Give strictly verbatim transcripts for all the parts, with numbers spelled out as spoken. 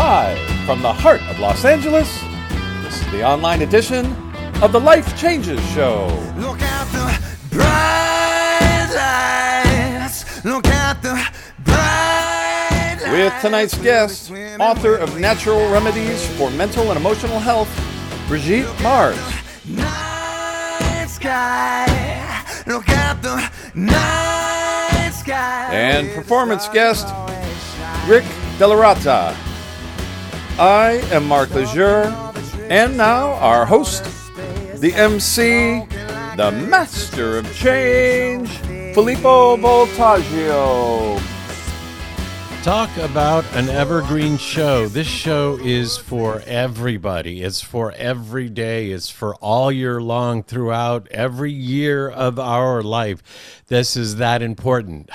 Live from the heart of Los Angeles, this is the online edition of the Life Changes Show. Look at the bright lights. Look at the bright lights. With tonight's guest, author of Natural Remedies for Mental and Emotional Health, Brigitte Mars. Night sky. Look at the night sky. And performance guest, Rick DellaRatta. I am Mark Laisure, and now our host, the M C, the master of change, Filippo Voltaggio. Talk about an evergreen show. This show is for everybody. It's for every day. It's for all year long, throughout every year of our life. This is that important.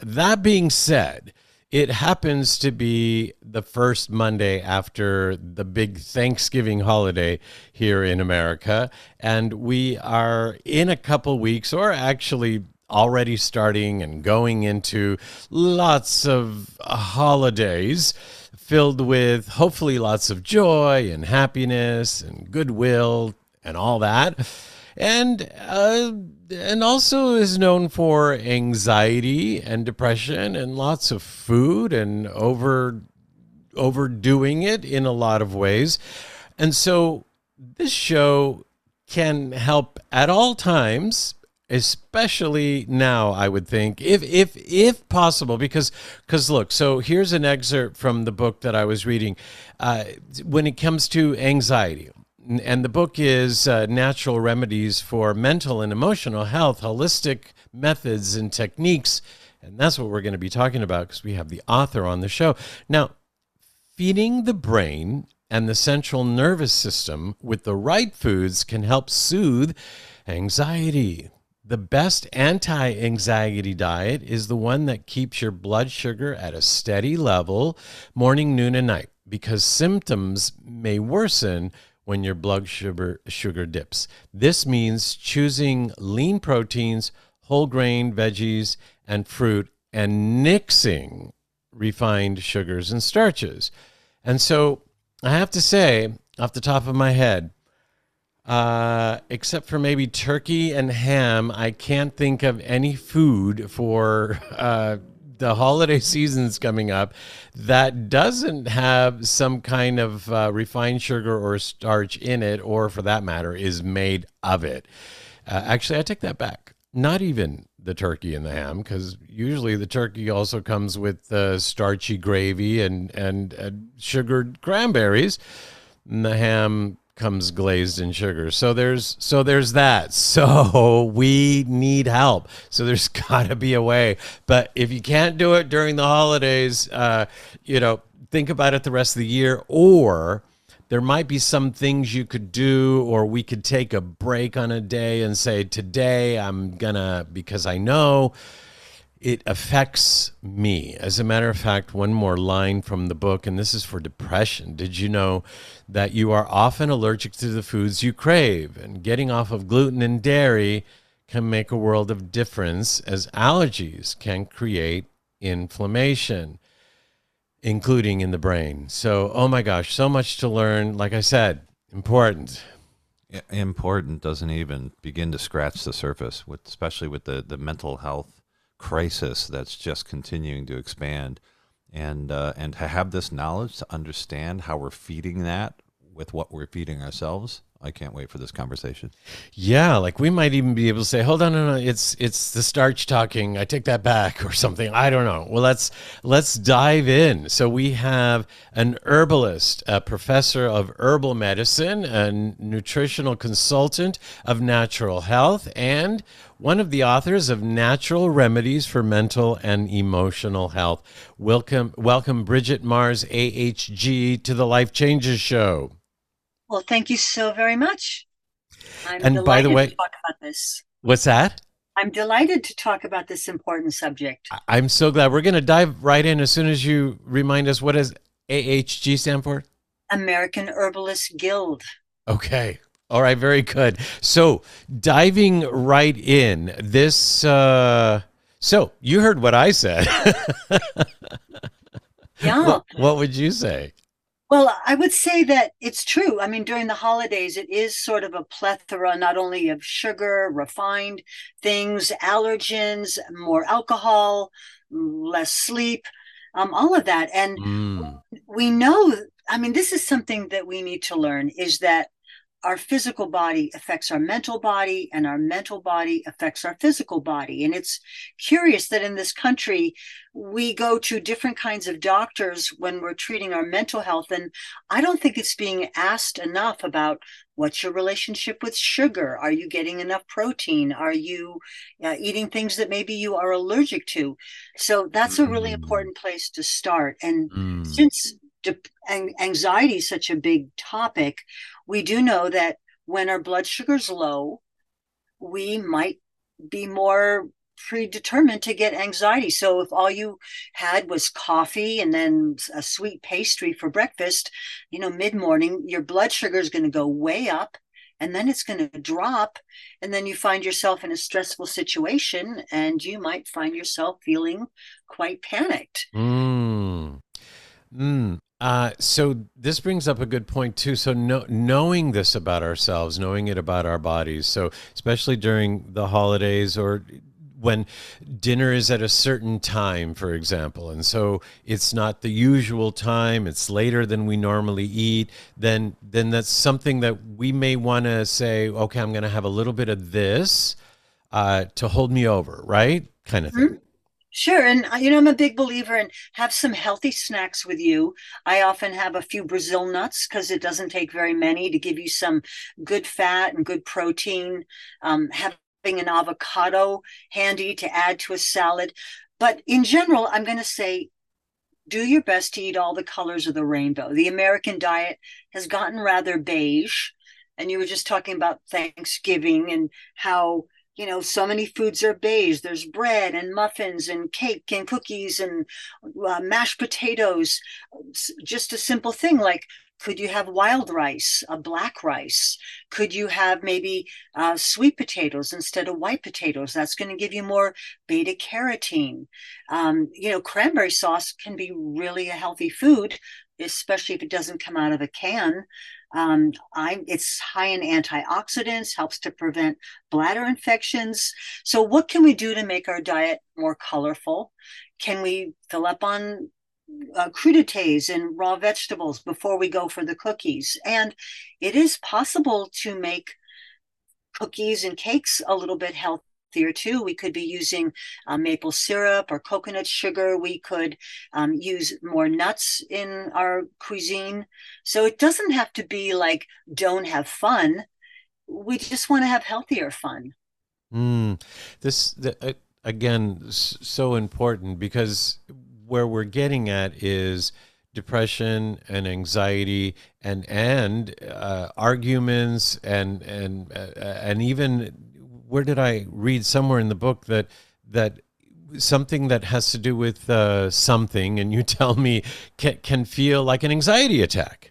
That being said, it happens to be the first Monday after the big Thanksgiving holiday here in America, and we are in a couple weeks, or actually already starting and going into lots of holidays filled with hopefully lots of joy and happiness and goodwill and all that. And uh, and also is known for anxiety and depression and lots of food and over overdoing it in a lot of ways. And so this show can help at all times, especially now, I would think, if if if possible, because because look, so here's an excerpt from the book that I was reading uh, when it comes to anxiety. And the book is uh, Natural Remedies for Mental and Emotional Health, Holistic Methods and Techniques. And that's what we're going to be talking about because we have the author on the show. Now, feeding the brain and the central nervous system with the right foods can help soothe anxiety. The best anti-anxiety diet is the one that keeps your blood sugar at a steady level morning, noon, and night, because symptoms may worsen when your blood sugar sugar dips. This means choosing lean proteins, whole grain, veggies, and fruit, and nixing refined sugars and starches. And so I have to say, off the top of my head, uh, except for maybe turkey and ham, I can't think of any food for uh, the holiday season's coming up that doesn't have some kind of uh, refined sugar or starch in it, or for that matter, is made of it. Uh, actually, I take that back. Not even the turkey and the ham, because usually the turkey also comes with uh, starchy gravy and, and uh, sugared cranberries, and the ham comes glazed in sugar. So there's so there's that. So we need help. So there's got to be a way. But if you can't do it during the holidays, uh, you know, think about it the rest of the year. Or there might be some things you could do, or we could take a break on a day and say, today I'm gonna, because I know it affects me. As a matter of fact, one more line from the book, and this is for depression. Did you know that you are often allergic to the foods you crave? And getting off of gluten and dairy can make a world of difference, as allergies can create inflammation, including in the brain. So, oh my gosh, so much to learn. Like I said, important. Important doesn't even begin to scratch the surface, with, especially with the, the mental health crisis that's just continuing to expand, and uh, and to have this knowledge to understand how we're feeding that with what we're feeding ourselves. I can't wait for this conversation. Yeah, like we might even be able to say, hold on, no, no, it's it's the starch talking. I take that back, or something. I don't know. Well, let's let's dive in. So we have an herbalist, a professor of herbal medicine, a nutritional consultant of natural health, and one of the authors of Natural Remedies for Mental and Emotional Health. Welcome, welcome, Brigitte Mars, A H G, to the Life Changes Show. Well, thank you so very much. I'm and by the way, to talk about this. What's that? I'm delighted to talk about this important subject. I'm so glad. We're going to dive right in as soon as you remind us, what does A H G stand for? American Herbalist Guild. Okay. All right. Very good. So diving right in this. Uh, so you heard what I said. Yeah. What, what would you say? Well, I would say that it's true. I mean, during the holidays, it is sort of a plethora, not only of sugar, refined things, allergens, more alcohol, less sleep, um, all of that. And mm. we know, I mean, this is something that we need to learn, is that our physical body affects our mental body, and our mental body affects our physical body. And it's curious that in this country, we go to different kinds of doctors when we're treating our mental health. And I don't think it's being asked enough about what's your relationship with sugar? Are you getting enough protein? Are you uh, eating things that maybe you are allergic to? So that's mm. a really important place to start. And mm. since anxiety is such a big topic, we do know that when our blood sugar's low, we might be more predetermined to get anxiety. So if all you had was coffee and then a sweet pastry for breakfast, you know, mid-morning, your blood sugar is going to go way up, and then it's going to drop, and then you find yourself in a stressful situation, and you might find yourself feeling quite panicked. Mm. Mm. Uh, so this brings up a good point too. So no, knowing this about ourselves, knowing it about our bodies. So especially during the holidays, or when dinner is at a certain time, for example, and so it's not the usual time, it's later than we normally eat, then, then that's something that we may want to say, okay, I'm going to have a little bit of this, uh, to hold me over, right? Kind of thing. Mm-hmm. Sure. And, you know, I'm a big believer in have some healthy snacks with you. I often have a few Brazil nuts because it doesn't take very many to give you some good fat and good protein. Um, having an avocado handy to add to a salad. But in general, I'm going to say, do your best to eat all the colors of the rainbow. The American diet has gotten rather beige. And you were just talking about Thanksgiving and how, you know, so many foods are beige. There's bread and muffins and cake and cookies and uh, mashed potatoes. Just a simple thing like, could you have wild rice, a black rice? Could you have maybe uh, sweet potatoes instead of white potatoes? That's going to give you more beta carotene. Um, you know, cranberry sauce can be really a healthy food, especially if it doesn't come out of a can. Um, I, it's high in antioxidants, helps to prevent bladder infections. So what can we do to make our diet more colorful? Can we fill up on uh, crudités and raw vegetables before we go for the cookies? And it is possible to make cookies and cakes a little bit healthier. There too, we could be using uh, maple syrup or coconut sugar. We could um, use more nuts in our cuisine. So it doesn't have to be like, don't have fun. We just want to have healthier fun. Mm. This, the, uh, again, so important, because where we're getting at is depression and anxiety and, and uh, arguments and, and, uh, and even... Where did I read somewhere in the book that that something that has to do with uh, something, and you tell me, can, can feel like an anxiety attack?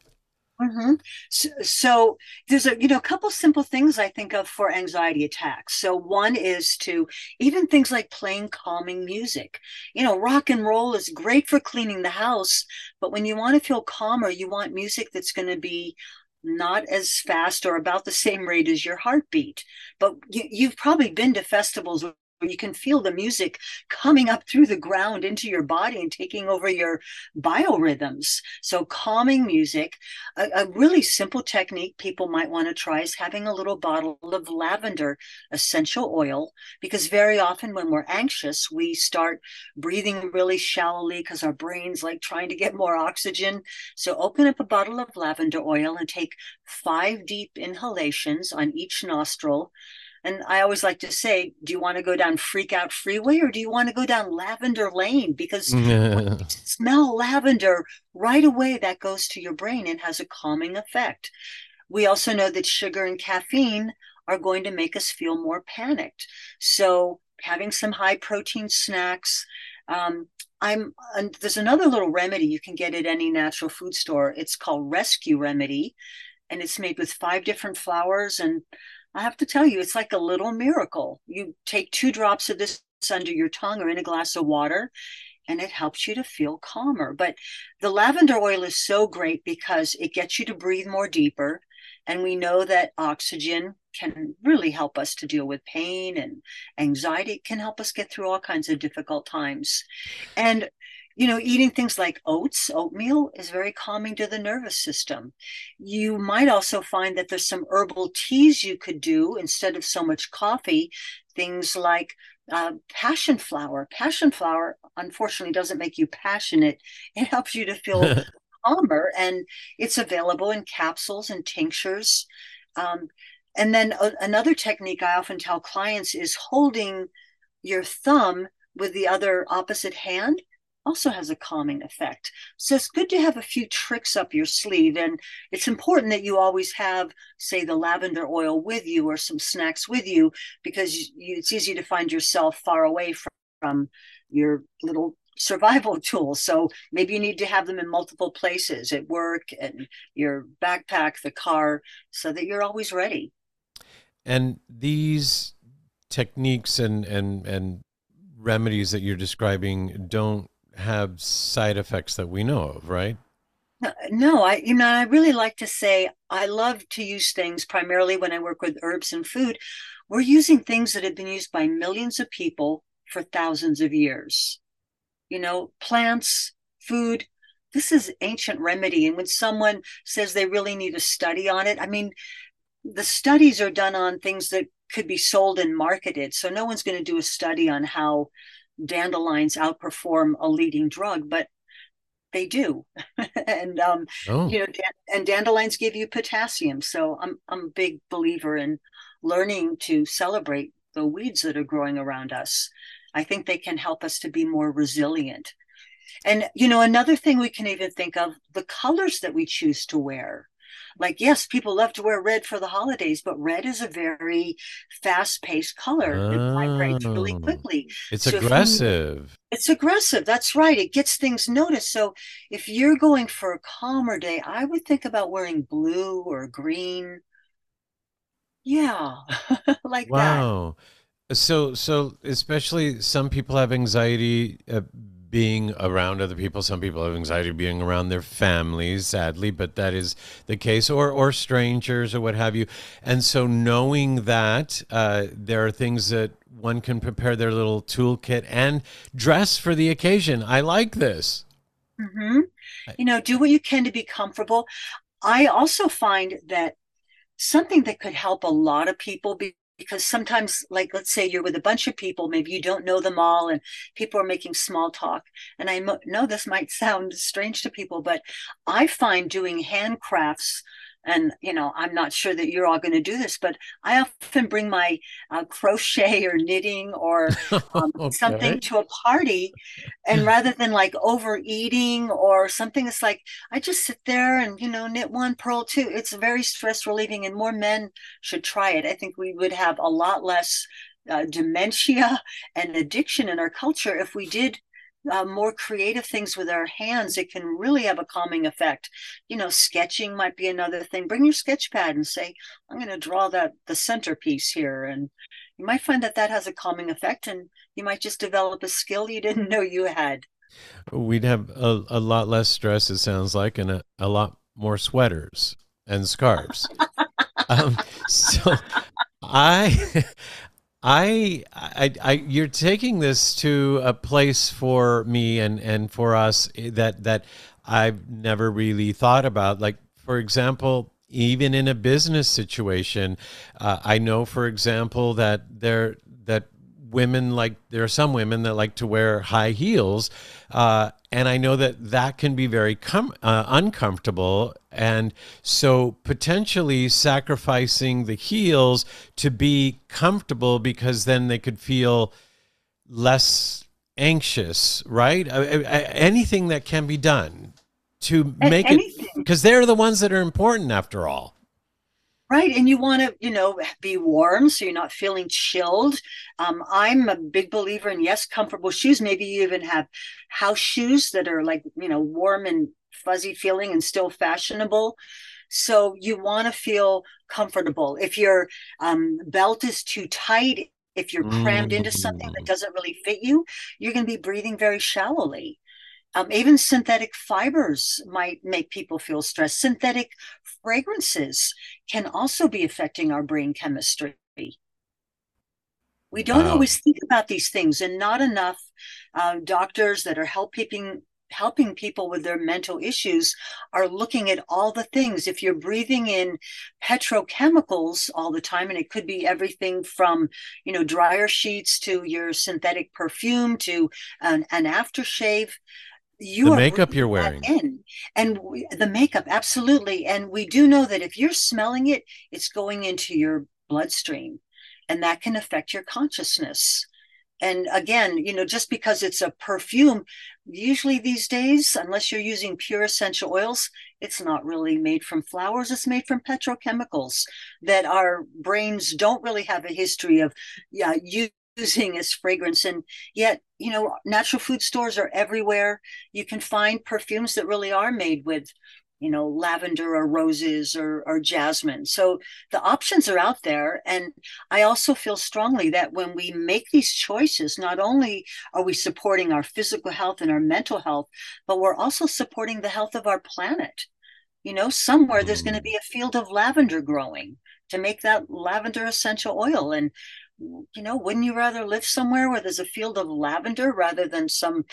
Mm-hmm. So, so there's a, you know, a couple simple things I think of for anxiety attacks. So one is to even things like playing calming music. You know, rock and roll is great for cleaning the house, but when you want to feel calmer, you want music that's going to be not as fast or about the same rate as your heartbeat. But you, you've probably been to festivals where you can feel the music coming up through the ground into your body and taking over your biorhythms. So calming music, a, a really simple technique people might want to try is having a little bottle of lavender essential oil, because very often when we're anxious, we start breathing really shallowly because our brain's like trying to get more oxygen. So open up a bottle of lavender oil and take five deep inhalations on each nostril. And I always like to say, do you want to go down Freak Out Freeway, or do you want to go down Lavender Lane? Because yeah. when you smell lavender right away, that goes to your brain and has a calming effect. We also know that sugar and caffeine are going to make us feel more panicked. So having some high protein snacks. Um, I'm and there's another little remedy you can get at any natural food store. It's called Rescue Remedy, and it's made with five different flowers, and I have to tell you, it's like a little miracle. You take two drops of this under your tongue or in a glass of water, and it helps you to feel calmer. But the lavender oil is so great because it gets you to breathe more deeper. And we know that oxygen can really help us to deal with pain and anxiety. It can help us get through all kinds of difficult times. And, you know, eating things like oats, oatmeal is very calming to the nervous system. You might also find that there's some herbal teas you could do instead of so much coffee, things like uh, passion flower. Passion flower, unfortunately, doesn't make you passionate. It helps you to feel calmer, and it's available in capsules and tinctures. Um, and then a- another technique I often tell clients is holding your thumb with the other opposite hand also has a calming effect. So it's good to have a few tricks up your sleeve. And it's important that you always have, say, the lavender oil with you or some snacks with you, because you, it's easy to find yourself far away from, from your little survival tools. So maybe you need to have them in multiple places, at work and your backpack, the car, so that you're always ready. And these techniques and, and, and remedies that you're describing don't have side effects that we know of, right? No, I, you know, I really like to say, I love to use things primarily when I work with herbs and food. We're using things that have been used by millions of people for thousands of years. You know, plants, food, this is ancient remedy. And when someone says they really need a study on it, I mean, the studies are done on things that could be sold and marketed. So no one's going to do a study on how dandelions outperform a leading drug, but they do. and um oh. you know, and dandelions give you potassium. So I'm I'm a big believer in learning to celebrate the weeds that are growing around us. I think they can help us to be more resilient. And you know, another thing we can even think of, the colors that we choose to wear. Like, yes, people love to wear red for the holidays, but red is a very fast-paced color. Oh, it vibrates really quickly. It's so aggressive. You, it's aggressive. That's right. It gets things noticed. So if you're going for a calmer day, I would think about wearing blue or green. Yeah, like wow. that. Wow. So, so especially some people have anxiety uh, being around other people. Some people have anxiety being around their families, sadly, but that is the case, or or strangers or what have you. And so knowing that uh, there are things that one can prepare their little toolkit and dress for the occasion. I like this. Mm-hmm. You know, do what you can to be comfortable. I also find that something that could help a lot of people be Because sometimes, like, let's say you're with a bunch of people, maybe you don't know them all, and people are making small talk. And I mo- know this might sound strange to people, but I find doing handcrafts, and, you know, I'm not sure that you're all going to do this, but I often bring my uh, crochet or knitting or um, okay. something to a party. And rather than like overeating or something, it's like, I just sit there and, you know, knit one, purl two. It's very stress relieving, and more men should try it. I think we would have a lot less uh, dementia and addiction in our culture if we did Uh, more creative things with our hands. It can really have a calming effect. You know, sketching might be another thing. Bring your sketch pad and say, I'm going to draw that the centerpiece here. And you might find that that has a calming effect, and you might just develop a skill you didn't know you had. We'd have a, a lot less stress, it sounds like, and a, a lot more sweaters and scarves. um, so I... I, I, I, you're taking this to a place for me and, and for us that, that I've never really thought about. Like, for example, even in a business situation, uh, I know, for example, that there, that women like, there are some women that like to wear high heels. Uh, and I know that that can be very com- uh, uncomfortable. And so potentially sacrificing the heels to be comfortable, because then they could feel less anxious, right? I, I, anything that can be done to make anything. It, because they're the ones that are important after all. Right. And you want to, you know, be warm so you're not feeling chilled. Um, I'm a big believer in, yes, comfortable shoes. Maybe you even have house shoes that are like, you know, warm and fuzzy feeling and still fashionable. So you want to feel comfortable. If your um, belt is too tight, If you're crammed mm. into something that doesn't really fit you, you're going to be breathing very shallowly. Um, even synthetic fibers might make people feel stressed. Synthetic fragrances can also be affecting our brain chemistry. We don't wow. always think about these things, and not enough uh, doctors that are helping helping people with their mental issues are looking at all the things. If you're breathing in petrochemicals all the time, and it could be everything from, you know, dryer sheets to your synthetic perfume to an, an aftershave. You the are makeup you're wearing in. And we, the makeup, absolutely. And we do know that if you're smelling it, it's going into your bloodstream. And that can affect your consciousness. And again, you know, just because it's a perfume, usually these days, unless you're using pure essential oils, it's not really made from flowers. It's made from petrochemicals that our brains don't really have a history of yeah, using as fragrance. And yet, you know, natural food stores are everywhere. You can find perfumes that really are made with, you know, lavender or roses or, or jasmine. So the options are out there. And I also feel strongly that when we make these choices, not only are we supporting our physical health and our mental health, but we're also supporting the health of our planet. You know, somewhere there's going to be a field of lavender growing to make that lavender essential oil. And, you know, wouldn't you rather live somewhere where there's a field of lavender rather than some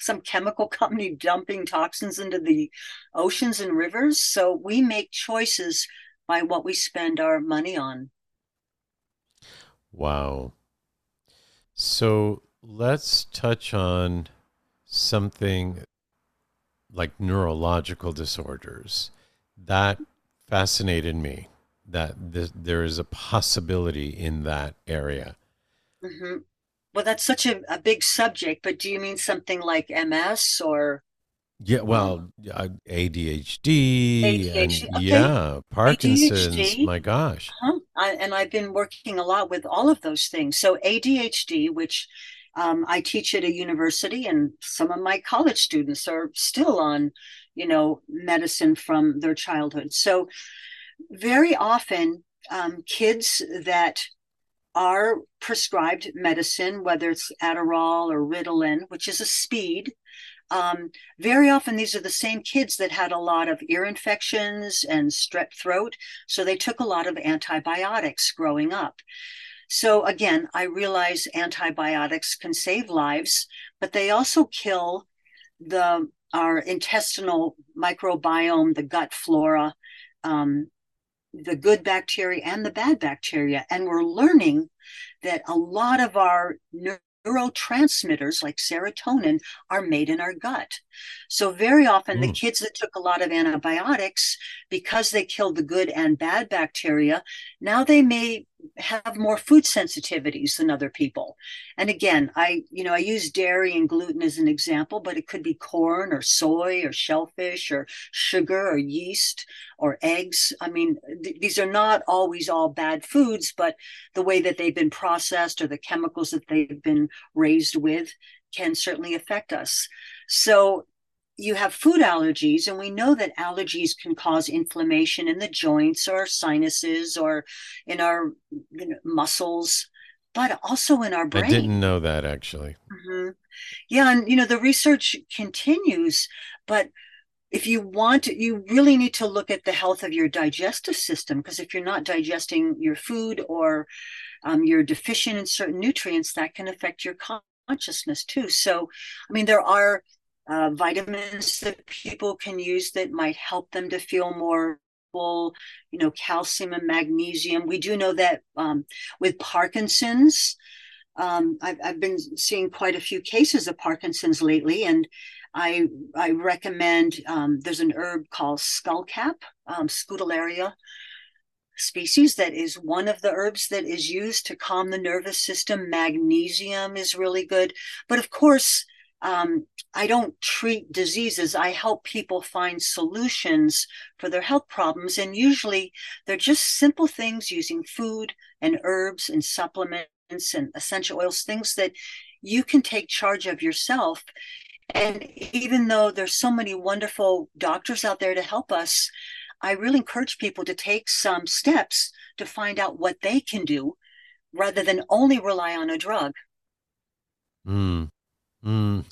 some chemical company dumping toxins into the oceans and rivers? So we make choices by what we spend our money on. Wow. So let's touch on something like neurological disorders. That fascinated me, that th- there is a possibility in that area. Mm-hmm. Well, that's such a, a big subject, but do you mean something like M S or? Yeah, well, A D H D, A D H D and, okay. yeah, Parkinson's, A D H D. My gosh. Uh-huh. I, and I've been working a lot with all of those things. So A D H D, which um, I teach at a university, and some of my college students are still on, you know, medicine from their childhood. So very often um, kids that are prescribed medicine, whether it's Adderall or Ritalin, which is a speed. Um, very often, these are the same kids that had a lot of ear infections and strep throat. So they took a lot of antibiotics growing up. So again, I realize antibiotics can save lives, but they also kill the our intestinal microbiome, the gut flora, um, the good bacteria and the bad bacteria. And we're learning that a lot of our neurotransmitters like serotonin are made in our gut. So very often mm. the kids that took a lot of antibiotics, because they killed the good and bad bacteria, now they may have more food sensitivities than other people. And again, I, you know, I use dairy and gluten as an example, but it could be corn or soy or shellfish or sugar or yeast or eggs. I mean, th- these are not always all bad foods, but the way that they've been processed or the chemicals that they've been raised with can certainly affect us. So you have food allergies, and we know that allergies can cause inflammation in the joints or sinuses or in our you know, muscles, but also in our brain. I didn't know that, actually. Mm-hmm. Yeah. And, you know, the research continues, but if you want, you really need to look at the health of your digestive system, because if you're not digesting your food or um, you're deficient in certain nutrients, that can affect your consciousness too. So, I mean, there are Uh, vitamins that people can use that might help them to feel more full, you know, calcium and magnesium. We do know that um, with Parkinson's, um, I've, I've been seeing quite a few cases of Parkinson's lately, and I I recommend um, there's an herb called skullcap, um, Scutellaria species, that is one of the herbs that is used to calm the nervous system. Magnesium is really good, but of course, Um, I don't treat diseases. I help people find solutions for their health problems. And usually they're just simple things using food and herbs and supplements and essential oils, things that you can take charge of yourself. And even though there's so many wonderful doctors out there to help us, I really encourage people to take some steps to find out what they can do rather than only rely on a drug. Mm. Mm.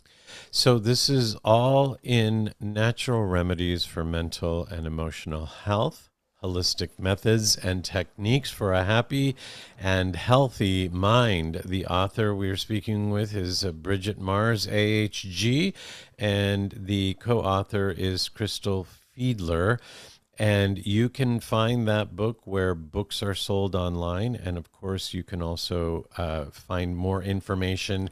So this is all in Natural Remedies for Mental and Emotional Health, holistic methods and techniques for a happy and healthy mind. The author we are speaking with is Brigitte Mars, A H G, and the co-author is Crystal Fiedler. And you can find that book where books are sold online. And of course, you can also uh, find more information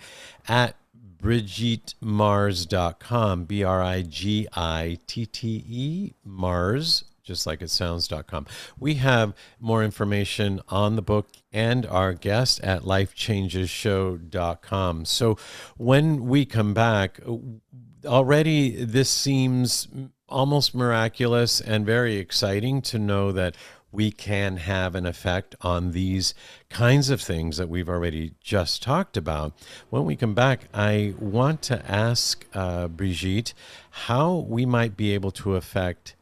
at Brigitte Mars dot com, B R I G I T T E, Mars, just like it sounds dot com. We have more information on the book and our guest at life changes show dot com. So when we come back, already this seems almost miraculous and very exciting to know that we can have an effect on these kinds of things that we've already just talked about. When we come back, I want to ask uh, Brigitte how we might be able to affect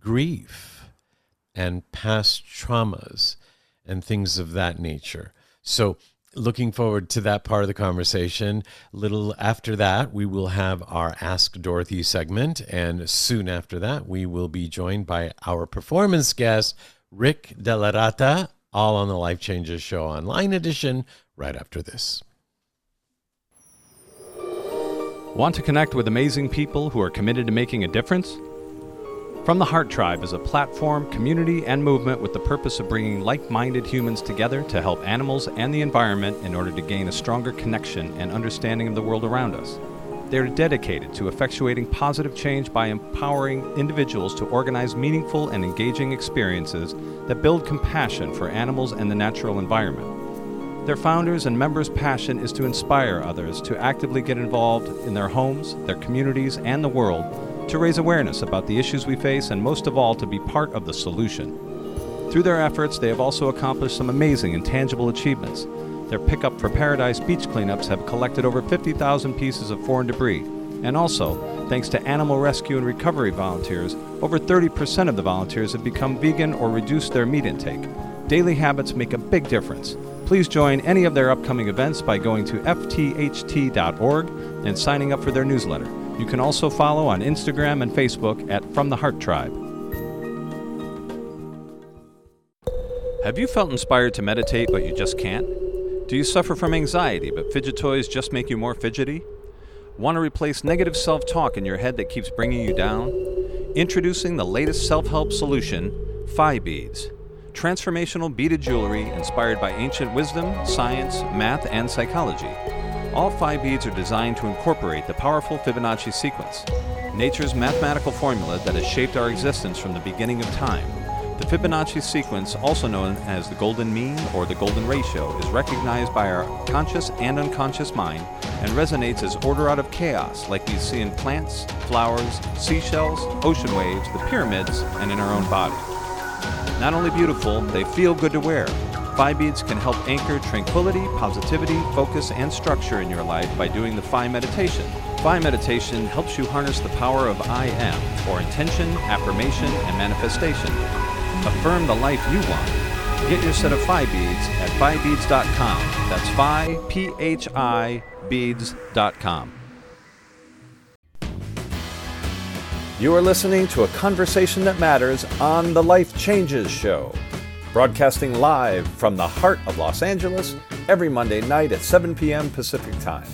grief and past traumas and things of that nature. So looking forward to that part of the conversation. Little after that, we will have our Ask Dorothy segment. And soon after that, we will be joined by our performance guest, Rick DellaRatta, all on the Life Changes Show Online edition, right after this. Want to connect with amazing people who are committed to making a difference? From the Heart Tribe is a platform, community, and movement with the purpose of bringing like-minded humans together to help animals and the environment in order to gain a stronger connection and understanding of the world around us. They are dedicated to effectuating positive change by empowering individuals to organize meaningful and engaging experiences that build compassion for animals and the natural environment. Their founders and members' passion is to inspire others to actively get involved in their homes, their communities, and the world, to raise awareness about the issues we face and, most of all, to be part of the solution. Through their efforts, they have also accomplished some amazing and tangible achievements. Their Pickup for Paradise beach cleanups have collected over fifty thousand pieces of foreign debris. And also, thanks to animal rescue and recovery volunteers, over thirty percent of the volunteers have become vegan or reduced their meat intake. Daily habits make a big difference. Please join any of their upcoming events by going to F T H T dot org and signing up for their newsletter. You can also follow on Instagram and Facebook at From the Heart Tribe. Have you felt inspired to meditate but you just can't? Do you suffer from anxiety but fidget toys just make you more fidgety? Want to replace negative self-talk in your head that keeps bringing you down? Introducing the latest self-help solution, Phi Beads. Transformational beaded jewelry inspired by ancient wisdom, science, math, and psychology. All Phi Beads are designed to incorporate the powerful Fibonacci sequence, nature's mathematical formula that has shaped our existence from the beginning of time. The Fibonacci sequence, also known as the golden mean or the golden ratio, is recognized by our conscious and unconscious mind and resonates as order out of chaos, like we see in plants, flowers, seashells, ocean waves, the pyramids, and in our own body. Not only beautiful, they feel good to wear. Phi Beads can help anchor tranquility, positivity, focus, and structure in your life by doing the Phi Meditation. Phi Meditation helps you harness the power of I am, or intention, affirmation, and manifestation. Affirm the life you want. Get your set of Phi Beads at phi beads dot com. That's Phi, P H I, beads dot com. You are listening to a conversation that matters on the Life Changes Show. Broadcasting live from the heart of Los Angeles every Monday night at seven p.m. Pacific Time.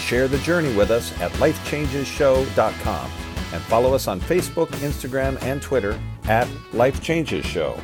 Share the journey with us at life changes show dot com and follow us on Facebook, Instagram, and Twitter at Life Changes Show.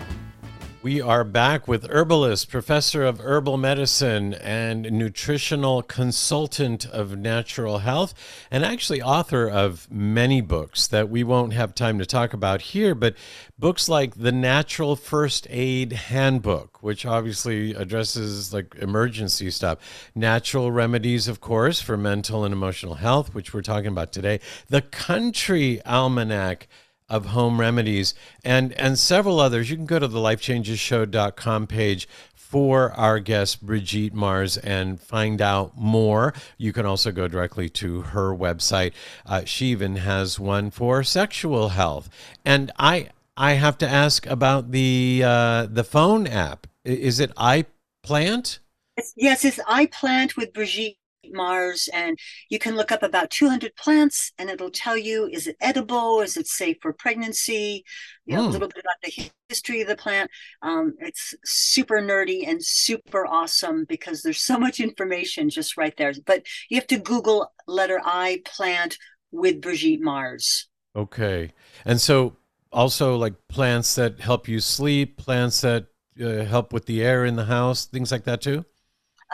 We are back with herbalist, professor of herbal medicine, and nutritional consultant of natural health, and actually author of many books that we won't have time to talk about here, but books like The Natural First Aid Handbook, which obviously addresses like emergency stuff, Natural Remedies, of course, for mental and emotional health, which we're talking about today, The Country Almanac of Home Remedies, and and several others. You can go to the life changes show dot com page for our guest, Brigitte Mars, and find out more. You can also go directly to her website. Uh, she even has one for sexual health. And I I have to ask about the uh, the phone app. Is it iPlant? plant? It's, yes, it's iPlant with Brigitte Mars, and you can look up about two hundred plants, and it'll tell you, is it edible, is it safe for pregnancy, you know, mm. a little bit about the history of the plant. Um, it's super nerdy and super awesome because there's so much information just right there. But you have to Google letter I plant with Brigitte Mars. Okay. And so also like plants that help you sleep, plants that uh, help with the air in the house, things like that too?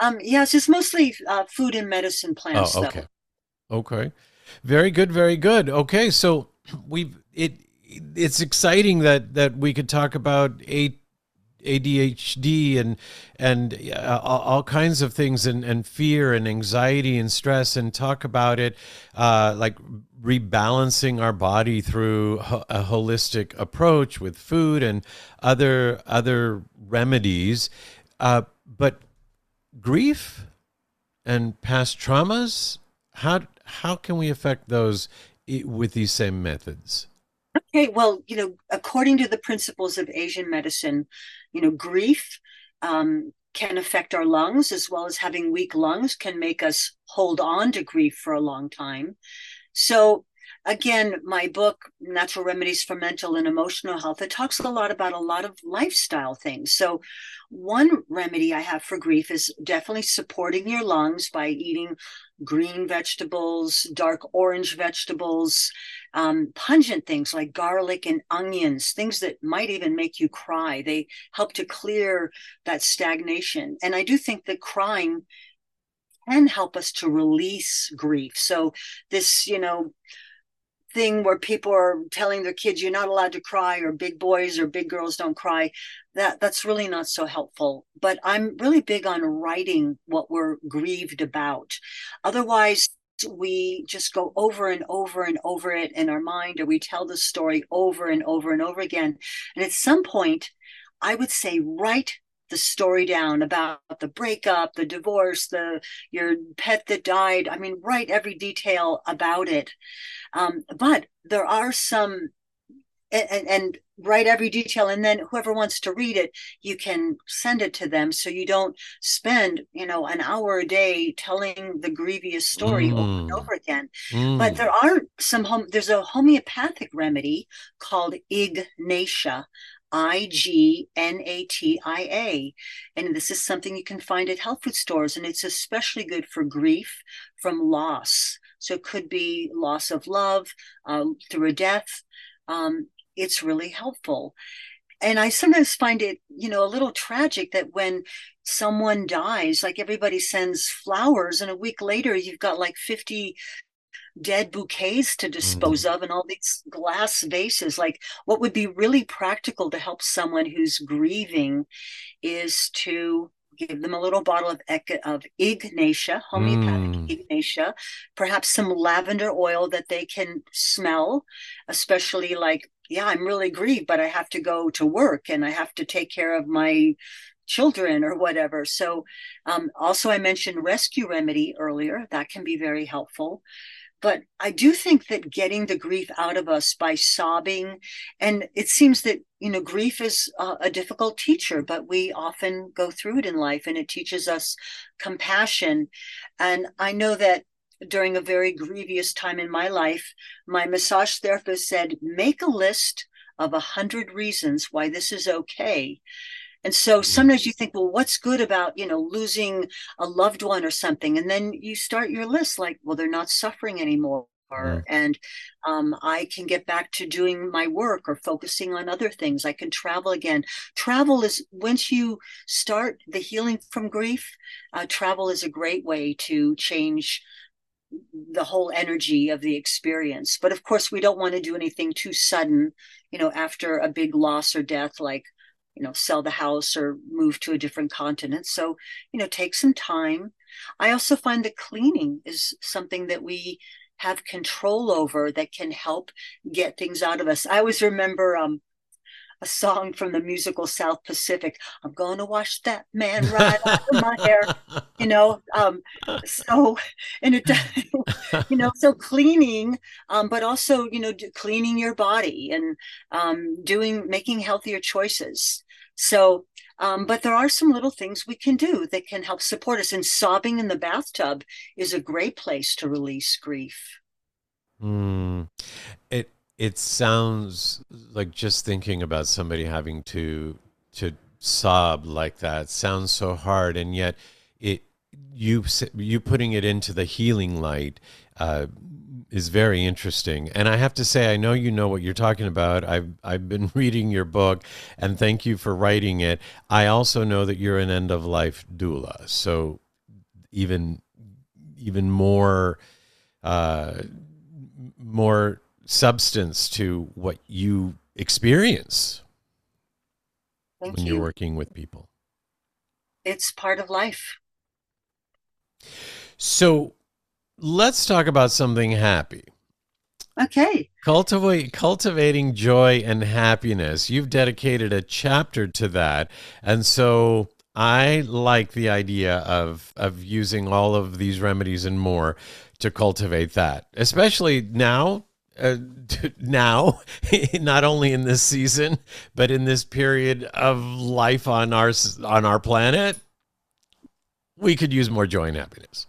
Um, yes, it's mostly uh, food and medicine plants. Oh, okay. Though. Okay. Very good. Very good. Okay. So we've, it, it's exciting that, that we could talk about A D H D and, and uh, all kinds of things, and, and fear and anxiety and stress, and talk about it, uh, like rebalancing our body through a holistic approach with food and other, other remedies. Uh, but grief and past traumas, how how can we affect those with these same methods? Okay, well, you know, according to the principles of Asian medicine, you know, grief um, can affect our lungs, as well as having weak lungs can make us hold on to grief for a long time. So again, my book, Natural Remedies for Mental and Emotional Health, it talks a lot about a lot of lifestyle things. So one remedy I have for grief is definitely supporting your lungs by eating green vegetables, dark orange vegetables, um, pungent things like garlic and onions, things that might even make you cry. They help to clear that stagnation. And I do think that crying can help us to release grief. So this, you know, thing where people are telling their kids you're not allowed to cry, or big boys or big girls don't cry, that that's really not so helpful. But I'm really big on writing what we're grieved about. Otherwise we just go over and over and over it in our mind, or we tell the story over and over and over again. And at some point, I would say write the story down about the breakup, the divorce, the your pet that died. I mean, write every detail about it. Um, but there are some, and, and write every detail, and then whoever wants to read it, you can send it to them, so you don't spend, you know, an hour a day telling the grievous story mm. over and over again. Mm. But there are some, home, there's a homeopathic remedy called Ignatia, I G N A T I A, and this is something you can find at health food stores, and it's especially good for grief from loss. So it could be loss of love um, through a death. Um, it's really helpful. And I sometimes find it, you know, a little tragic that when someone dies, like everybody sends flowers, and a week later you've got like fifty dead bouquets to dispose of, and all these glass vases. Like, what would be really practical to help someone who's grieving is to give them a little bottle of, of Ignatia, homeopathic mm. Ignatia, perhaps some lavender oil that they can smell, especially like, yeah, I'm really grieved, but I have to go to work and I have to take care of my children or whatever. So um, also I mentioned Rescue Remedy earlier. That can be very helpful. But I do think that getting the grief out of us by sobbing, and it seems that, you know, grief is a, a difficult teacher, but we often go through it in life, and it teaches us compassion. And I know that during a very grievous time in my life, my massage therapist said, make a list of a hundred reasons why this is okay. And so sometimes you think, well, what's good about, you know, losing a loved one or something? And then you start your list like, well, they're not suffering anymore. Mm. And um, I can get back to doing my work or focusing on other things. I can travel again. Travel is, once you start the healing from grief, uh, travel is a great way to change the whole energy of the experience. But of course, we don't want to do anything too sudden, you know, after a big loss or death, like, you know, sell the house or move to a different continent. So, you know, take some time. I also find that cleaning is something that we have control over that can help get things out of us. I always remember um, a song from the musical South Pacific, I'm going to wash that man right out of my hair, you know, um, so, and it, you know, so cleaning, um, but also, you know, cleaning your body and um, doing, making healthier choices. So, um, but there are some little things we can do that can help support us. And sobbing in the bathtub is a great place to release grief. Mm. It it sounds like, just thinking about somebody having to to sob like that sounds so hard, and yet it you you putting it into the healing light uh, is very interesting. And I have to say, I know you know what you're talking about. I've I've been reading your book, and thank you for writing it. I also know that you're an end of life doula, so even even more. Uh, more substance to what you experience Thank when you. you're working with people. It's part of life. So let's talk about something happy. Okay. Cultivate, cultivating joy and happiness. You've dedicated a chapter to that. And so I like the idea of, of using all of these remedies and more to cultivate that, especially now, uh, now, not only in this season, but in this period of life on our, on our planet, we could use more joy and happiness.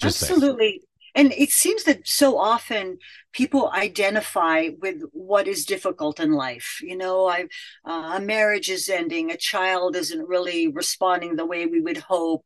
Just Absolutely. Saying. And it seems that so often people identify with what is difficult in life. You know, I, uh, a marriage is ending, a child isn't really responding the way we would hope,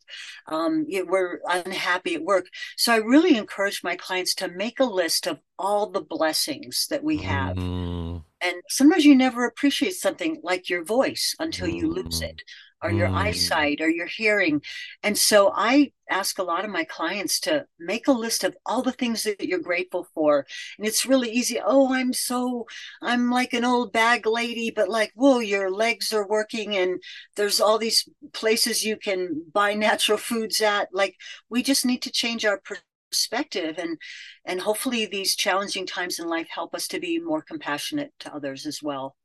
um, it, we're unhappy at work. So I really encourage my clients to make a list of all the blessings that we have. Mm. And sometimes you never appreciate something like your voice until mm. you lose it, or your mm. eyesight, or your hearing. And so I ask a lot of my clients to make a list of all the things that you're grateful for. And it's really easy. Oh, I'm so, I'm like an old bag lady, but like, whoa, your legs are working, and there's all these places you can buy natural foods at. Like, we just need to change our perspective, and, and hopefully these challenging times in life help us to be more compassionate to others as well.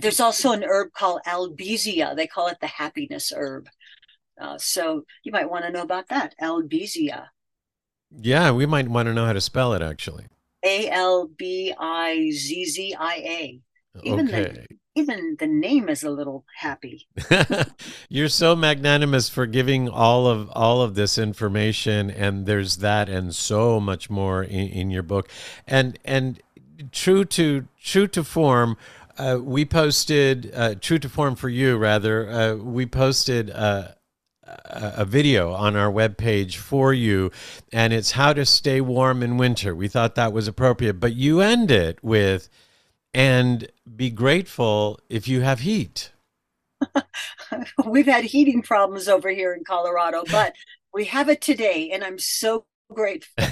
There's also an herb called Albizia. They call it the happiness herb. Uh, so you might want to know about that, Albizia. Yeah, we might want to know how to spell it, actually. A L B I Z Z I A. Even, okay. the, even the name is a little happy. You're so magnanimous for giving all of all of this information, and there's that and so much more in, in your book. And and true to true to form. Uh, we posted, uh, true to form for you, rather, uh, we posted uh, a, a video on our webpage for you, and it's how to stay warm in winter. We thought that was appropriate, but you end it with, and be grateful if you have heat. We've had heating problems over here in Colorado, but we have it today, and I'm so grateful.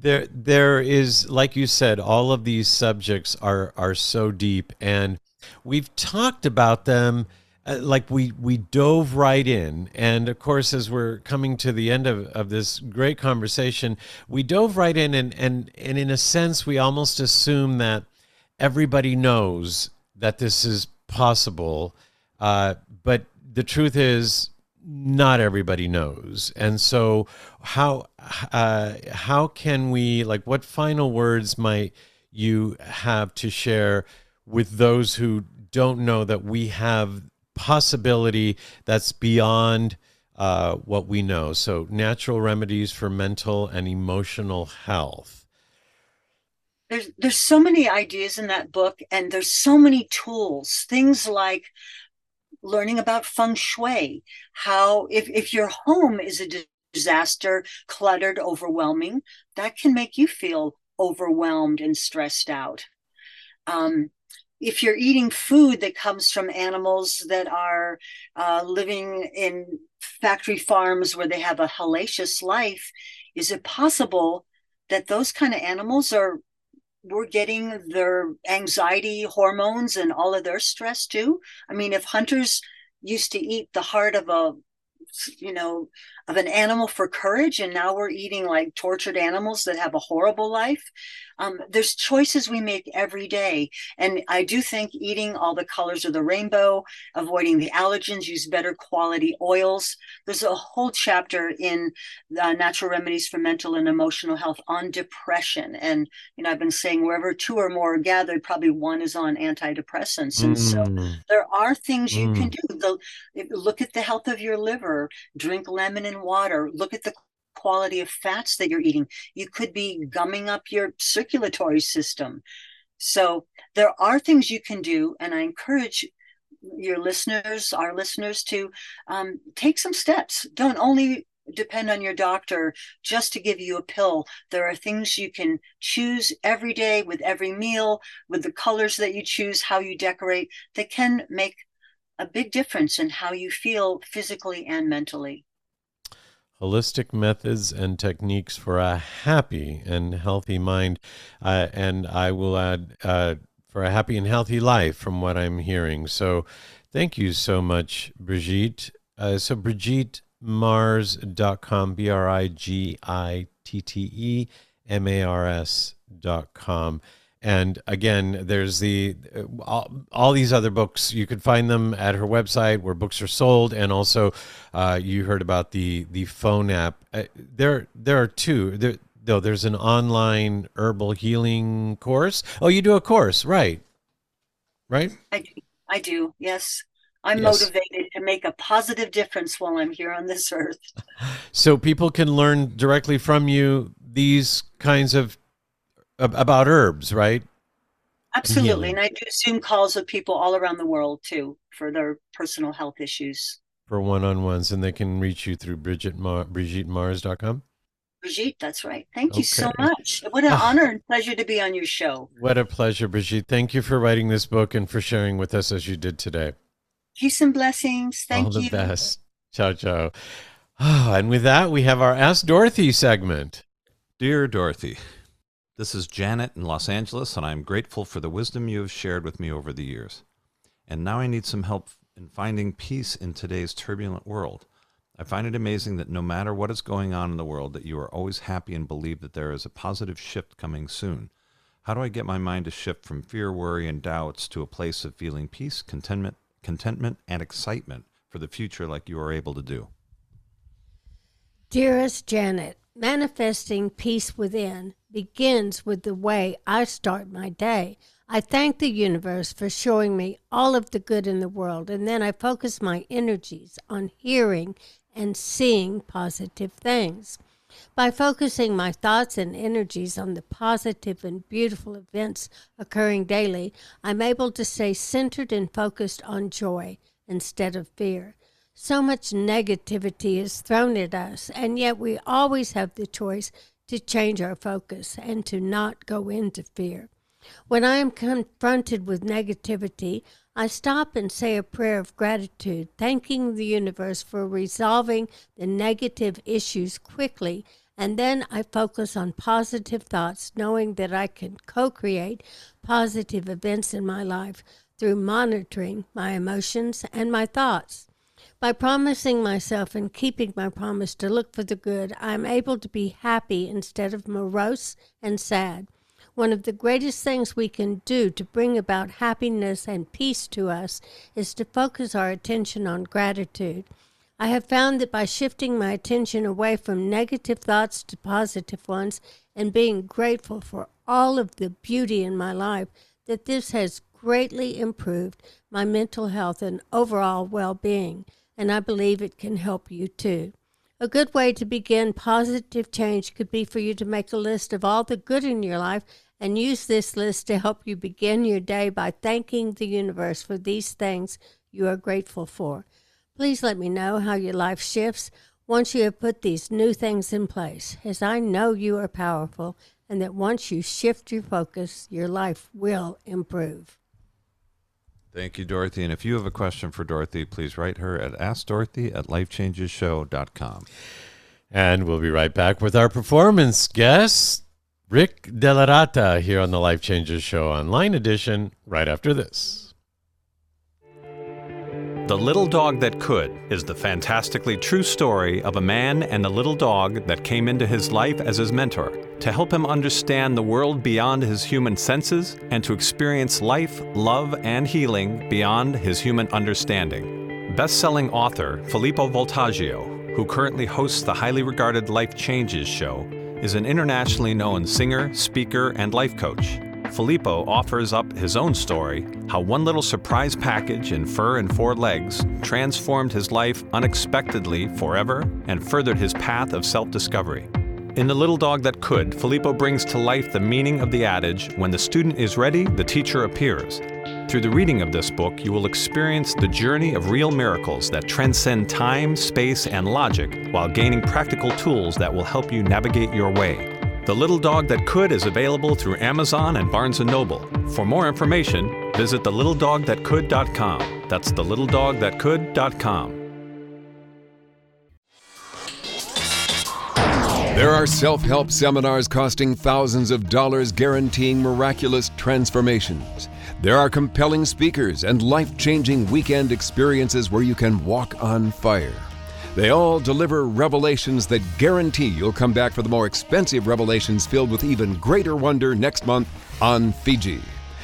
There, there is, like you said, all of these subjects are are so deep, and we've talked about them. Uh, like we we dove right in, and of course, as we're coming to the end of of this great conversation, we dove right in, and and and in a sense, we almost assume that everybody knows that this is possible, uh, but the truth is, not everybody knows. And so how uh how can we, like, what final words might you have to share with those who don't know that we have possibility that's beyond uh what we know? So natural remedies for mental and emotional health. There's there's so many ideas in that book, and there's so many tools, things like learning about feng shui, how if, if your home is a disaster, cluttered, overwhelming, that can make you feel overwhelmed and stressed out. Um, if you're eating food that comes from animals that are uh, living in factory farms where they have a hellacious life, is it possible that those kind of animals are we're getting their anxiety hormones and all of their stress too? I mean, if hunters used to eat the heart of a, you know, of an animal for courage, and now we're eating like tortured animals that have a horrible life. Um, there's choices we make every day. And I do think eating all the colors of the rainbow, avoiding the allergens, use better quality oils. There's a whole chapter in uh, Natural Remedies for Mental and Emotional Health on depression. And, you know, I've been saying wherever two or more are gathered, probably one is on antidepressants. And mm. so there are things you mm. can do. The, look at the health of your liver, drink lemon and water, look at the quality of fats that you're eating. You could be gumming up your circulatory system. So there are things you can do, and I encourage your listeners, our listeners, to um, take some steps. Don't only depend on your doctor just to give you a pill. There are things you can choose every day, with every meal, with the colors that you choose, how you decorate, that can make a big difference in how you feel physically and mentally. Holistic methods and techniques for a happy and healthy mind. Uh, and I will add uh, for a happy and healthy life, from what I'm hearing. So thank you so much, Brigitte. Uh, so Brigitte Mars dot com, B R I G I T T E M A R S dot com. And again, there's the all, all these other books. You can find them at her website where books are sold. And also, uh, you heard about the the phone app. Uh, there, there are two. There, though, there's an online herbal healing course. Oh, you do a course, right? Right. I do. I do. Yes. I'm yes. motivated to make a positive difference while I'm here on this earth. So people can learn directly from you these kinds of about herbs, right? Absolutely. And, and I do Zoom calls with people all around the world too for their personal health issues. For one-on-ones, and they can reach you through Brigitte Mar- Brigitte Mars dot com. Brigitte, that's right. Thank okay. you so much. What an honor and pleasure to be on your show. What a pleasure, Brigitte. Thank you for writing this book and for sharing with us as you did today. Peace and blessings. Thank all you. All the best. Ciao, ciao. Oh, and with that, we have our Ask Dorothy segment. Dear Dorothy, this is Janet in Los Angeles, and I'm grateful for the wisdom you have shared with me over the years. And now I need some help in finding peace in today's turbulent world. I find it amazing that no matter what is going on in the world, that you are always happy and believe that there is a positive shift coming soon. How do I get my mind to shift from fear, worry, and doubts to a place of feeling peace, contentment, contentment, and excitement for the future like you are able to do? Dearest Janet, manifesting peace within begins with the way I start my day. I thank the universe for showing me all of the good in the world, and then I focus my energies on hearing and seeing positive things. By focusing my thoughts and energies on the positive and beautiful events occurring daily, I'm able to stay centered and focused on joy instead of fear. So much negativity is thrown at us, and yet we always have the choice to change our focus and to not go into fear. When I am confronted with negativity, I stop and say a prayer of gratitude, thanking the universe for resolving the negative issues quickly, and then I focus on positive thoughts, knowing that I can co-create positive events in my life through monitoring my emotions and my thoughts. By promising myself and keeping my promise to look for the good, I am able to be happy instead of morose and sad. One of the greatest things we can do to bring about happiness and peace to us is to focus our attention on gratitude. I have found that by shifting my attention away from negative thoughts to positive ones and being grateful for all of the beauty in my life, that this has greatly improved my mental health and overall well-being. And I believe it can help you too. A good way to begin positive change could be for you to make a list of all the good in your life and use this list to help you begin your day by thanking the universe for these things you are grateful for. Please let me know how your life shifts once you have put these new things in place, as I know you are powerful and that once you shift your focus, your life will improve. Thank you, Dorothy. And if you have a question for Dorothy, please write her at ask dorothy at life changes show dot com. And we'll be right back with our performance guest, Rick DellaRatta, here on the Life Changes Show Online Edition, right after this. The Little Dog That Could is the fantastically true story of a man and a little dog that came into his life as his mentor to help him understand the world beyond his human senses and to experience life, love, and healing beyond his human understanding. Best-selling author Filippo Voltaggio, who currently hosts the highly regarded Life Changes Show, is an internationally known singer, speaker, and life coach. Filippo offers up his own story, how one little surprise package in fur and four legs transformed his life unexpectedly forever and furthered his path of self-discovery. In The Little Dog That Could, Filippo brings to life the meaning of the adage, when the student is ready, the teacher appears. Through the reading of this book, you will experience the journey of real miracles that transcend time, space, and logic while gaining practical tools that will help you navigate your way. The Little Dog That Could is available through Amazon and Barnes and Noble. For more information, visit the little dog that could dot com. That's the little dog that could dot com. There are self-help seminars costing thousands of dollars guaranteeing miraculous transformations. There are compelling speakers and life-changing weekend experiences where you can walk on fire. They all deliver revelations that guarantee you'll come back for the more expensive revelations filled with even greater wonder next month on Fiji.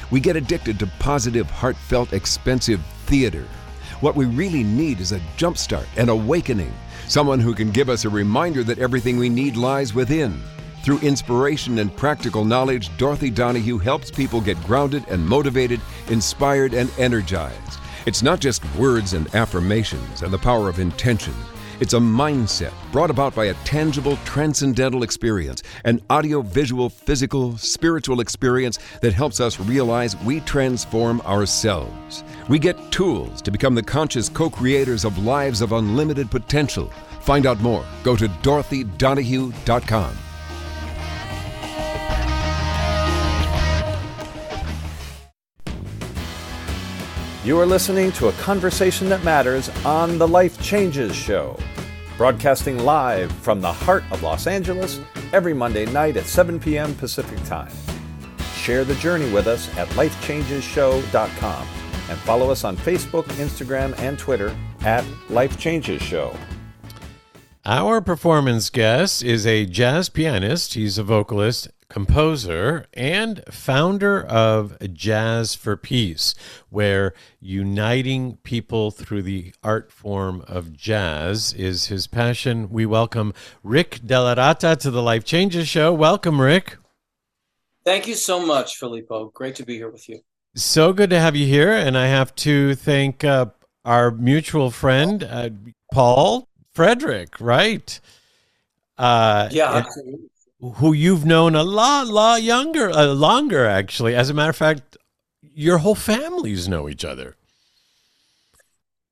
We get addicted to positive, heartfelt, expensive theater. What we really need is a jumpstart, an awakening, someone who can give us a reminder that everything we need lies within. Through inspiration and practical knowledge, Dorothy Donahue helps people get grounded and motivated, inspired and energized. It's not just words and affirmations and the power of intention. It's a mindset brought about by a tangible, transcendental experience, an audio-visual, physical, spiritual experience that helps us realize we transform ourselves. We get tools to become the conscious co-creators of lives of unlimited potential. Find out more. Go to dorothy donahue dot com. You are listening to A Conversation That Matters on the Life Changes Show, broadcasting live from the heart of Los Angeles every Monday night at seven p.m. Pacific Time. Share the journey with us at life changes show dot com and follow us on Facebook, Instagram, and Twitter at Life Changes Show. Our performance guest is a jazz pianist. He's a vocalist, composer, and founder of Jazz for Peace, where uniting people through the art form of jazz is his passion. We welcome Rick DellaRatta to the Life Changes Show. Welcome, Rick. Thank you so much, Filippo. Great to be here with you. So good to have you here. And I have to thank uh, our mutual friend, uh, Paul Frederick, right? Uh, yeah, absolutely. Who you've known a lot, lot younger, uh, longer, actually. As a matter of fact, your whole families know each other.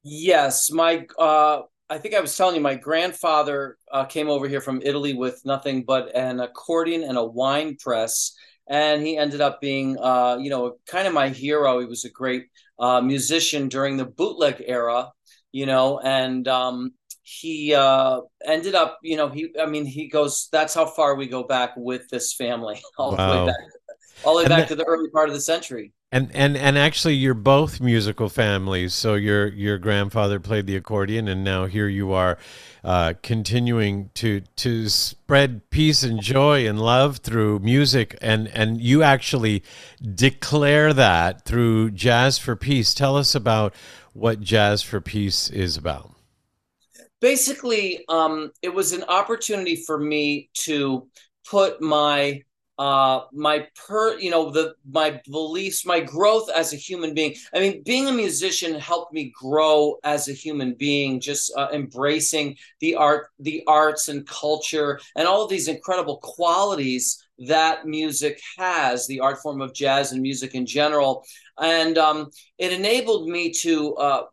Yes. My, uh, I think I was telling you, my grandfather uh, came over here from Italy with nothing but an accordion and a wine press. And he ended up being, uh, you know, kind of my hero. He was a great uh, musician during the bootleg era, you know, and, um, He uh, ended up, you know, he, I mean, he goes, that's how far we go back with this family, all wow. the way back, all the way and back that, to the early part of the century. And, and, and actually you're both musical families. So your, your grandfather played the accordion and now here you are uh, continuing to, to spread peace and joy and love through music. And, and you actually declare that through Jazz for Peace. Tell us about what Jazz for Peace is about. Basically, um, it was an opportunity for me to put my uh, my per you know the my beliefs, my growth as a human being. I mean, being a musician helped me grow as a human being. Just uh, embracing the art, the arts, and culture, and all of these incredible qualities that music has, the art form of jazz and music in general, and um, it enabled me to uh,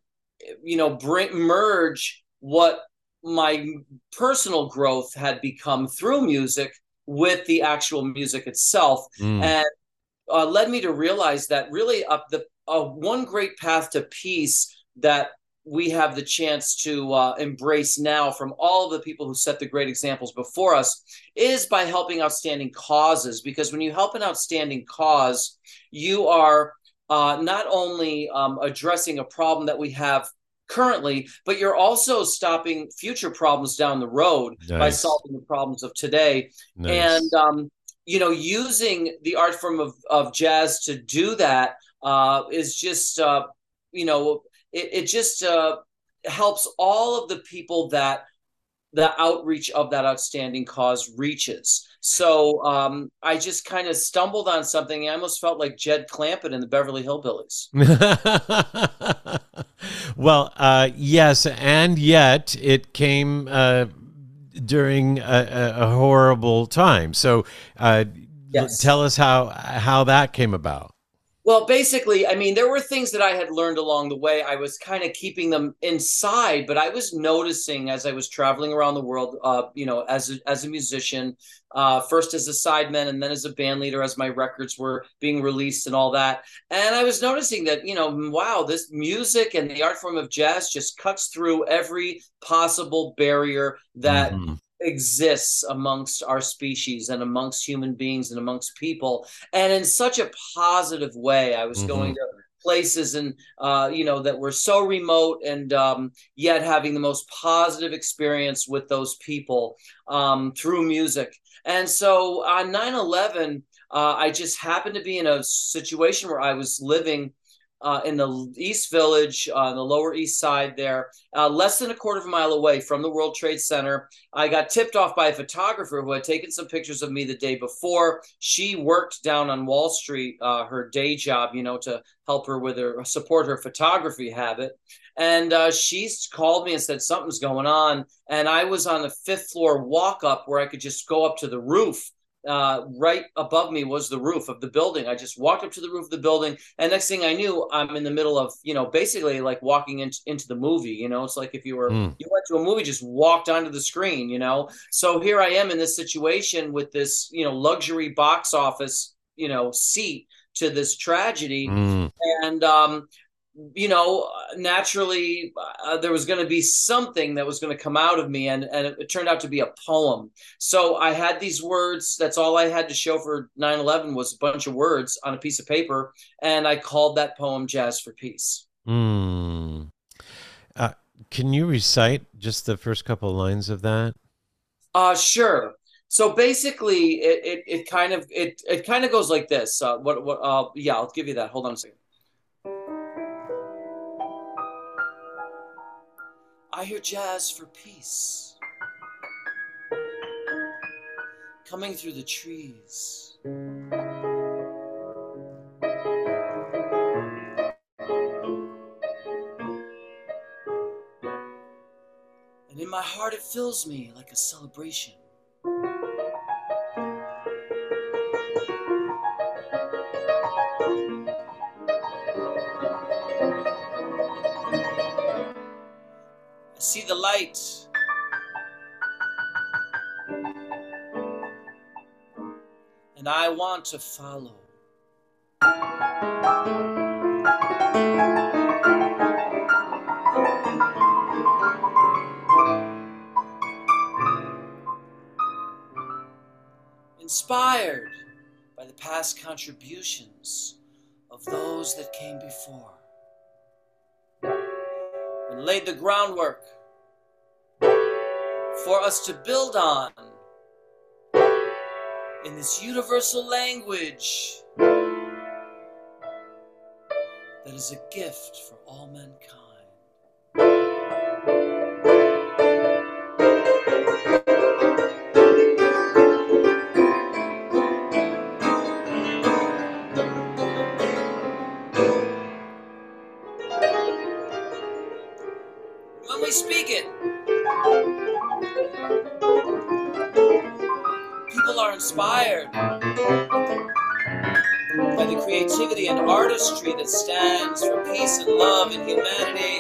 you know bring merge. what my personal growth had become through music with the actual music itself. Mm. And uh, led me to realize that really up the uh, one great path to peace that we have the chance to uh, embrace now from all of the people who set the great examples before us is by helping outstanding causes. Because when you help an outstanding cause, you are uh, not only um, addressing a problem that we have currently, but you're also stopping future problems down the road nice. by solving the problems of today. Nice. And, um, you know, using the art form of, of jazz to do that uh, is just, uh, you know, it, it just uh, helps all of the people that the outreach of that outstanding cause reaches. So um, I just kind of stumbled on something. I almost felt like Jed Clampett in the Beverly Hillbillies. Well, uh, yes, and yet it came uh, during a, a horrible time. So uh, yes. tell us how, how that came about. Well, basically, I mean, there were things that I had learned along the way. I was kind of keeping them inside, but I was noticing as I was traveling around the world, uh, you know, as a, as a musician, uh, first as a sideman and then as a band leader, as my records were being released and all that. And I was noticing that, you know, wow, this music and the art form of jazz just cuts through every possible barrier that mm-hmm. exists amongst our species and amongst human beings and amongst people, and in such a positive way. I was mm-hmm. going to places and uh you know that were so remote, and um yet having the most positive experience with those people um through music. And so on nine eleven uh I just happened to be in a situation where I was living Uh, in the East Village, on uh, the Lower East Side there, uh, less than a quarter of a mile away from the World Trade Center. I got tipped off by a photographer who had taken some pictures of me the day before. She worked down on Wall Street, uh, her day job, you know, to help her with her, support her photography habit. And uh, she called me and said, something's going on. And I was on the fifth floor walk up where I could just go up to the roof. Uh, right above me was the roof of the building. I just walked up to the roof of the building, and next thing I knew, I'm in the middle of, you know, basically like walking in, into the movie, you know, it's like if you were, mm. you went to a movie, just walked onto the screen, you know. So here I am in this situation with this, you know, luxury box office, you know, seat to this tragedy. Mm. And, um, you know, naturally, uh, there was going to be something that was going to come out of me, and, and it, it turned out to be a poem. So I had these words. That's all I had to show for nine eleven was a bunch of words on a piece of paper, and I called that poem Jazz for Peace. Mm. Uh, can you recite just the first couple lines of that? Uh, sure. So basically, it, it, it kind of it it kind of goes like this. Uh, what what? Uh, yeah, I'll give you that. Hold on a second. I hear jazz for peace, coming through the trees. And in my heart it fills me like a celebration. See the light. And I want to follow. Inspired by the past contributions of those that came before and laid the groundwork for us to build on in this universal language that is a gift for all mankind. When we speak it, people are inspired by the creativity and artistry that stands for peace and love and humanity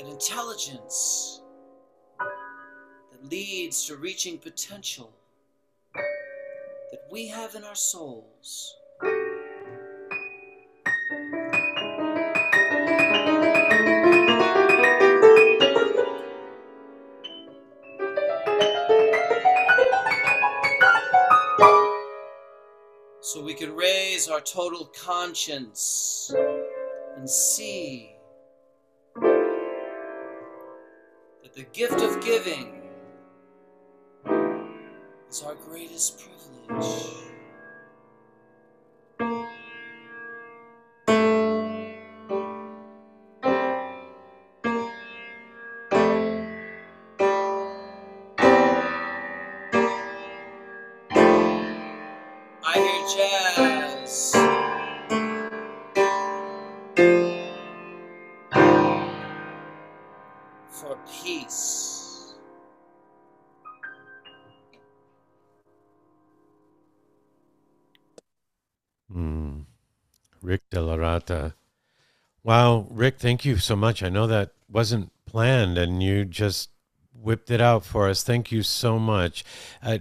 and intelligence that leads to reaching potential that we have in our souls. so we can raise our total conscience and see that the gift of giving is our greatest privilege. Rick DellaRatta. Wow, Rick, thank you so much. I know that wasn't planned, and you just whipped it out for us. Thank you so much. Uh,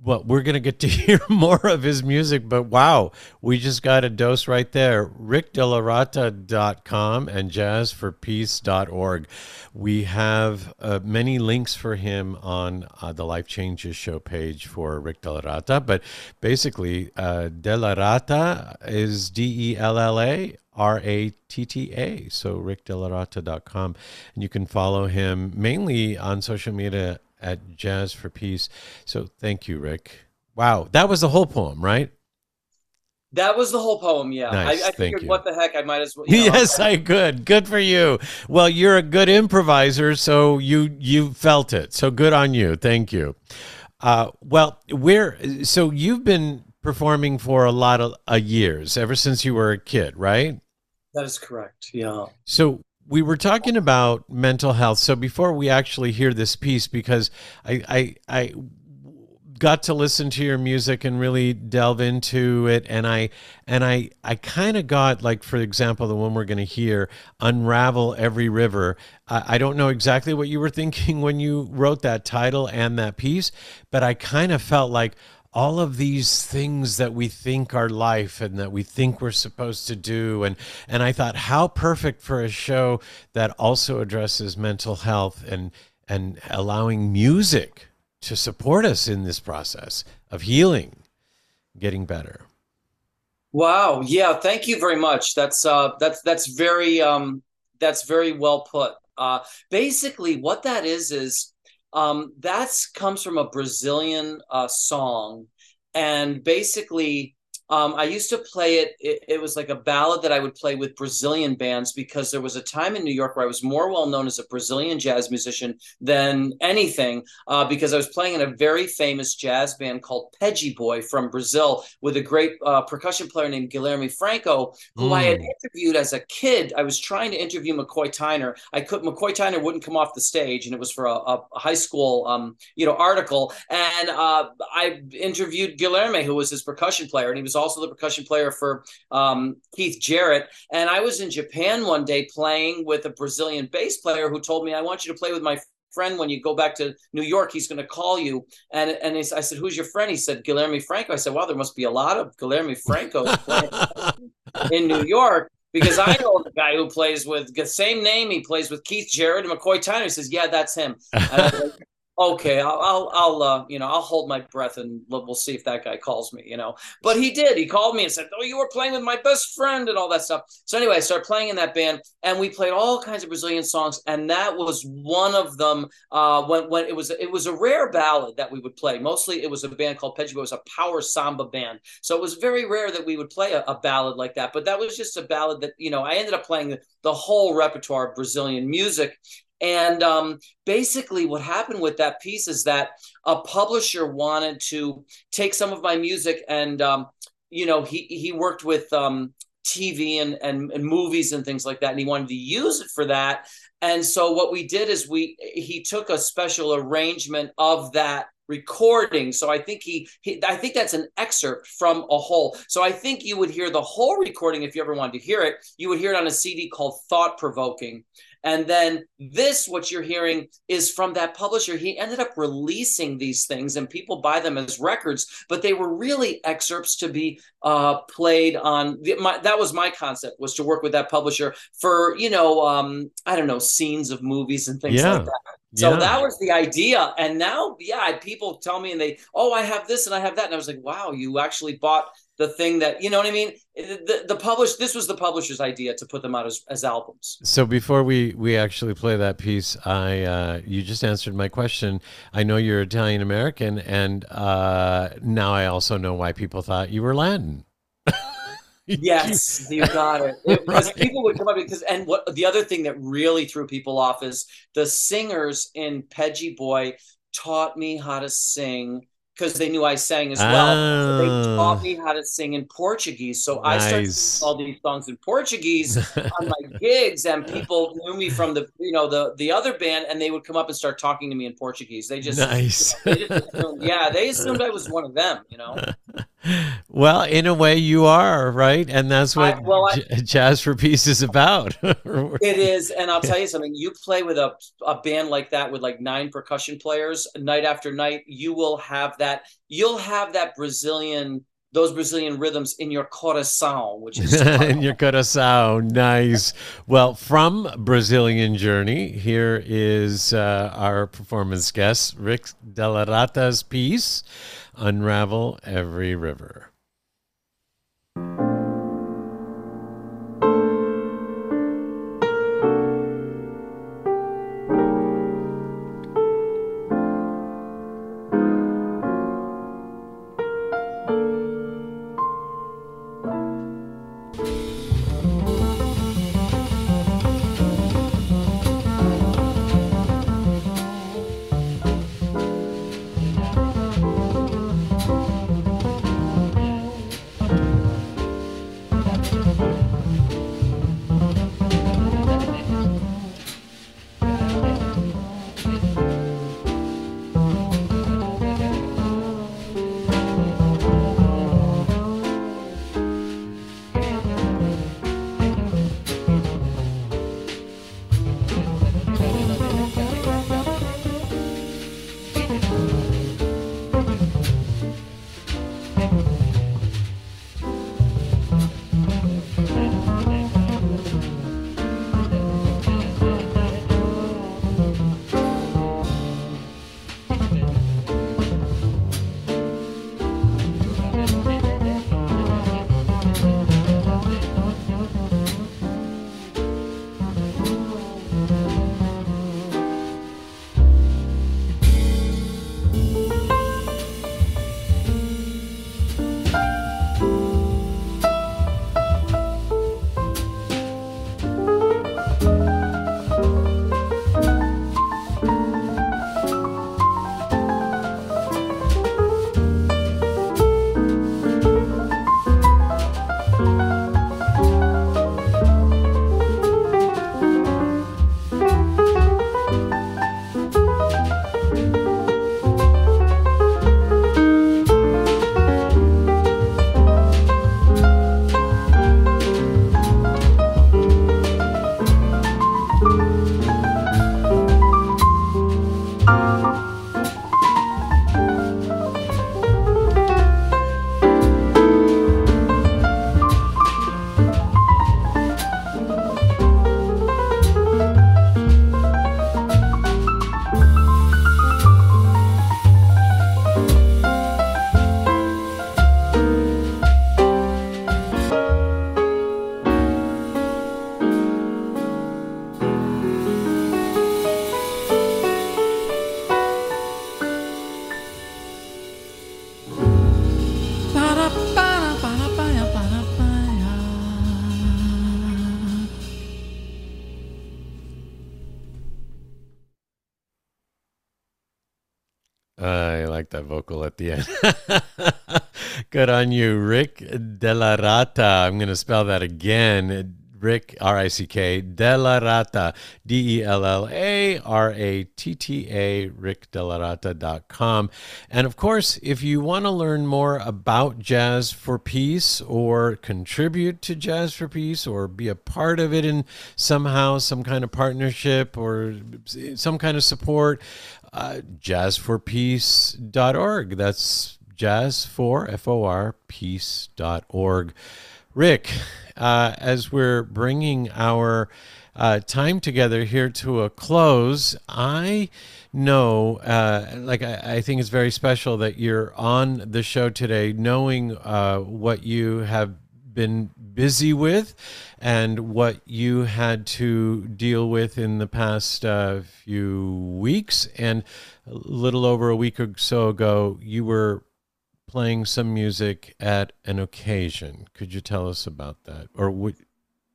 well, we're going to get to hear more of his music, but wow, we just got a dose right there. rick della ratta dot com and jazz for peace dot org. We have uh, many links for him on uh, the Life Changes Show page for Rick DellaRatta, but basically uh, DellaRatta is D E L L A R A T T A, so rick della ratta dot com. And you can follow him mainly on social media at Jazz for Peace. So thank you, Rick. Wow, that was the whole poem, right? That was the whole poem, yeah. Nice. I, I figured, thank what you. The heck, I might as well. You know, yes, I could. Good for you. Well, you're a good improviser, so you you felt it. So good on you. Thank you. Uh, well, we're so you've been performing for a lot of uh, years, ever since you were a kid, right? That is correct. Yeah. So we were talking about mental health. So before we actually hear this piece, because I, I, I got to listen to your music and really delve into it. And I, and I, I kind of got, like, for example, the one we're going to hear, Unravel Every River. I, I don't know exactly what you were thinking when you wrote that title and that piece, but I kind of felt like, all of these things that we think are life and that we think we're supposed to do. And, and I thought, how perfect for a show that also addresses mental health and, and allowing music to support us in this process of healing, getting better. Wow. Yeah. Thank you very much. That's, uh, that's, that's very, um, that's very well put. Uh, basically what that is, is, Um, that comes from a Brazilian uh, song. And basically, um, I used to play it, it. It was like a ballad that I would play with Brazilian bands, because there was a time in New York where I was more well known as a Brazilian jazz musician than anything, uh, because I was playing in a very famous jazz band called Peggy Boy from Brazil with a great uh, percussion player named Guilherme Franco, who mm. I had interviewed as a kid. I was trying to interview McCoy Tyner. I could McCoy Tyner wouldn't come off the stage, and it was for a, a high school, um, you know, article. And uh, I interviewed Guilherme, who was his percussion player, and he was also the percussion player for um, Keith Jarrett. And I was in Japan one day playing with a Brazilian bass player who told me, I want you to play with my friend. When you go back to New York, he's going to call you. And and I said, who's your friend? He said, Guilherme Franco. I said, wow, there must be a lot of Guilherme Francos playing in New York, because I know the guy who plays with the same name. He plays with Keith Jarrett and McCoy Tyner. He says, yeah, that's him. And I was like, okay, I'll, I'll, I'll, uh, you know, I'll hold my breath and we'll see if that guy calls me, you know. But he did. He called me and said, "Oh, you were playing with my best friend," and all that stuff. So anyway, I started playing in that band, and we played all kinds of Brazilian songs, and that was one of them. Uh, when when it was it was a rare ballad that we would play. Mostly, it was a band called Peggy Boy. It was a power samba band, so it was very rare that we would play a, a ballad like that. But that was just a ballad that, you know, I ended up playing the, the whole repertoire of Brazilian music. And um, basically what happened with that piece is that a publisher wanted to take some of my music and, um, you know, he he worked with um, T V and, and, and movies and things like that. And he wanted to use it for that. And so what we did is we he took a special arrangement of that recording. So I think he, he I think that's an excerpt from a whole. So I think you would hear the whole recording if you ever wanted to hear it. You would hear it on a C D called Thought Provoking. And then this, what you're hearing, is from that publisher. He ended up releasing these things, and people buy them as records, but they were really excerpts to be uh, played on. The, my, that was my concept, was to work with that publisher for, you know, um, I don't know, scenes of movies and things yeah. like that. So yeah. that was the idea. And now, yeah, people tell me and they, oh, I have this and I have that. And I was like, wow, you actually bought the thing that, you know what I mean? The, the publish, this was the publisher's idea to put them out as, as albums. So before we, we actually play that piece, I, uh, you just answered my question. I know you're Italian American. And uh, now I also know why people thought you were Latin. Yes, you got it. It right. People would come up because, and what the other thing that really threw people off is the singers in Peggy Boy taught me how to sing because they knew I sang as well. Uh, so they taught me how to sing in Portuguese, so nice. I started singing all these songs in Portuguese on my gigs, and people knew me from the you know the the other band, and they would come up and start talking to me in Portuguese. They just nice, they just assumed, yeah, they assumed I was one of them, you know. Well, in a way you are, right? And that's what I, well, I, J- Jazz for Peace is about. It is. And I'll tell you something. You play with a, a band like that with like nine percussion players night after night, you will have that. You'll have that Brazilian, those Brazilian rhythms in your coração, which is in your coração. Nice. Well, from Brazilian Journey, here is uh, our performance guest, Rick DellaRatta's piece, Unravel Every River. That vocal at the end. Good on you, Rick DellaRatta. I'm going to spell that again. Rick, R I C K, DellaRatta, D E L L A R A T T A, rick della ratta dot com. And of course, if you want to learn more about Jazz for Peace or contribute to Jazz for Peace or be a part of it in somehow some kind of partnership or some kind of support, uh, jazz for peace dot org. That's jazz for, F O R, peace dot org. Rick, uh, as we're bringing our uh, time together here to a close. I know, uh, like, I, I think it's very special that you're on the show today, knowing uh, what you have been busy with and what you had to deal with in the past uh, few weeks. And a little over a week or so ago, you were playing some music at an occasion. Could you tell us about that, or would,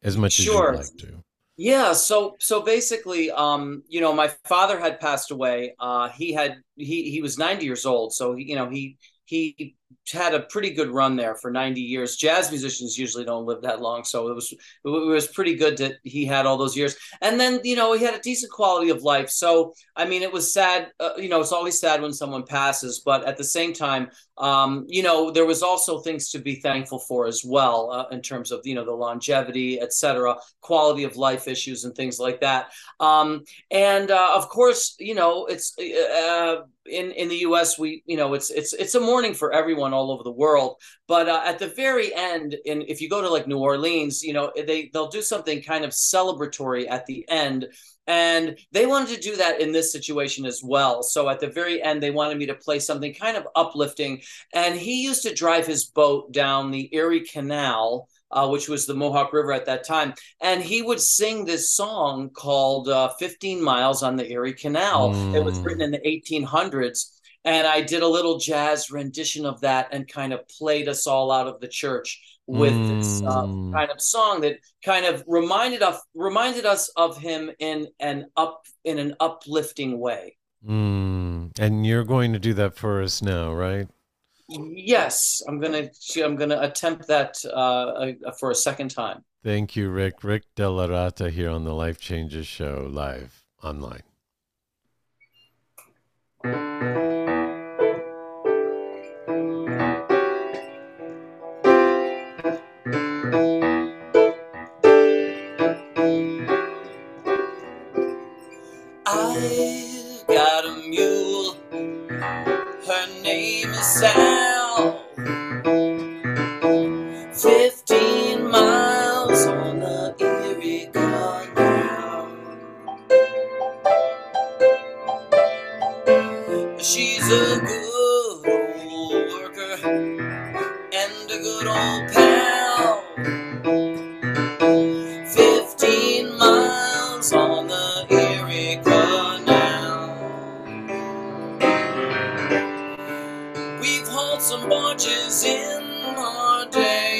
as much sure. as you'd like to? Yeah. So, so basically, um, you know, my father had passed away. Uh, he had, he, he was ninety years old. So, you know, he, he had a pretty good run there for ninety years. Jazz musicians usually don't live that long. So it was, it was pretty good that he had all those years. And then, you know, he had a decent quality of life. So, I mean, it was sad, uh, you know, it's always sad when someone passes, but at the same time, um, you know, there was also things to be thankful for as well, uh, in terms of, you know, the longevity, et cetera, quality of life issues and things like that. Um, and, uh, of course, you know, it's, uh, in, in the U S, we, you know, it's, it's, it's a mourning for everyone all over the world. But uh, at the very end, and if you go to like New Orleans, you know, they, they'll do something kind of celebratory at the end. And they wanted to do that in this situation as well. So at the very end, they wanted me to play something kind of uplifting. And he used to drive his boat down the Erie Canal, Uh, which was the Mohawk River at that time. And he would sing this song called uh, fifteen miles on the Erie Canal. Mm. It was written in the eighteen hundreds. And I did a little jazz rendition of that and kind of played us all out of the church with mm. this uh, kind of song that kind of reminded us, reminded us of him in an, up, in an uplifting way. Mm. And you're going to do that for us now, right? Yes, I'm gonna. I'm gonna attempt that uh, for a second time. Thank you, Rick. Rick DellaRatta here on the Life Changes Show, live online. I've got a mule. Her name is Sam. fifteen miles on the Erie Canal. She's a good old worker and a good old pal. fifteen miles on the Erie Canal. We've hauled some barges in our day,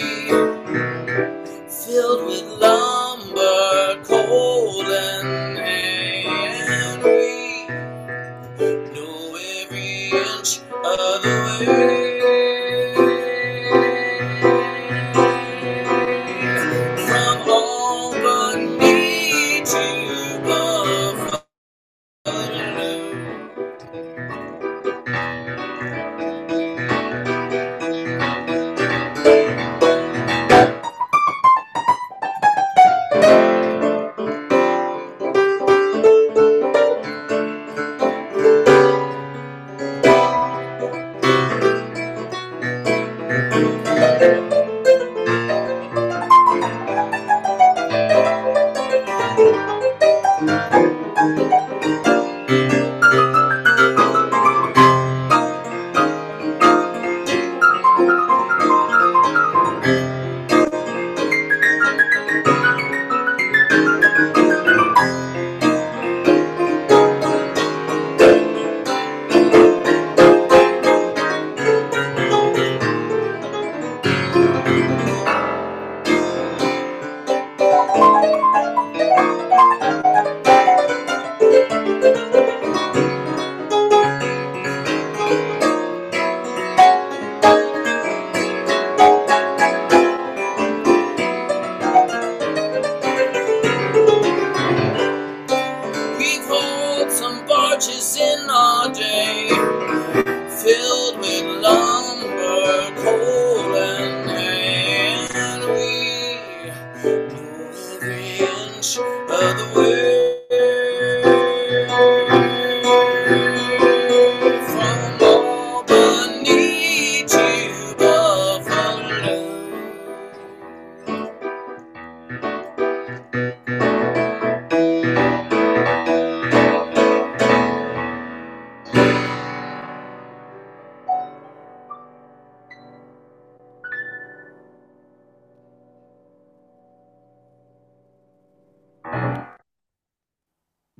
filled with lumber, coal, and hay, and we know every inch of the way, from Albany to Buffalo.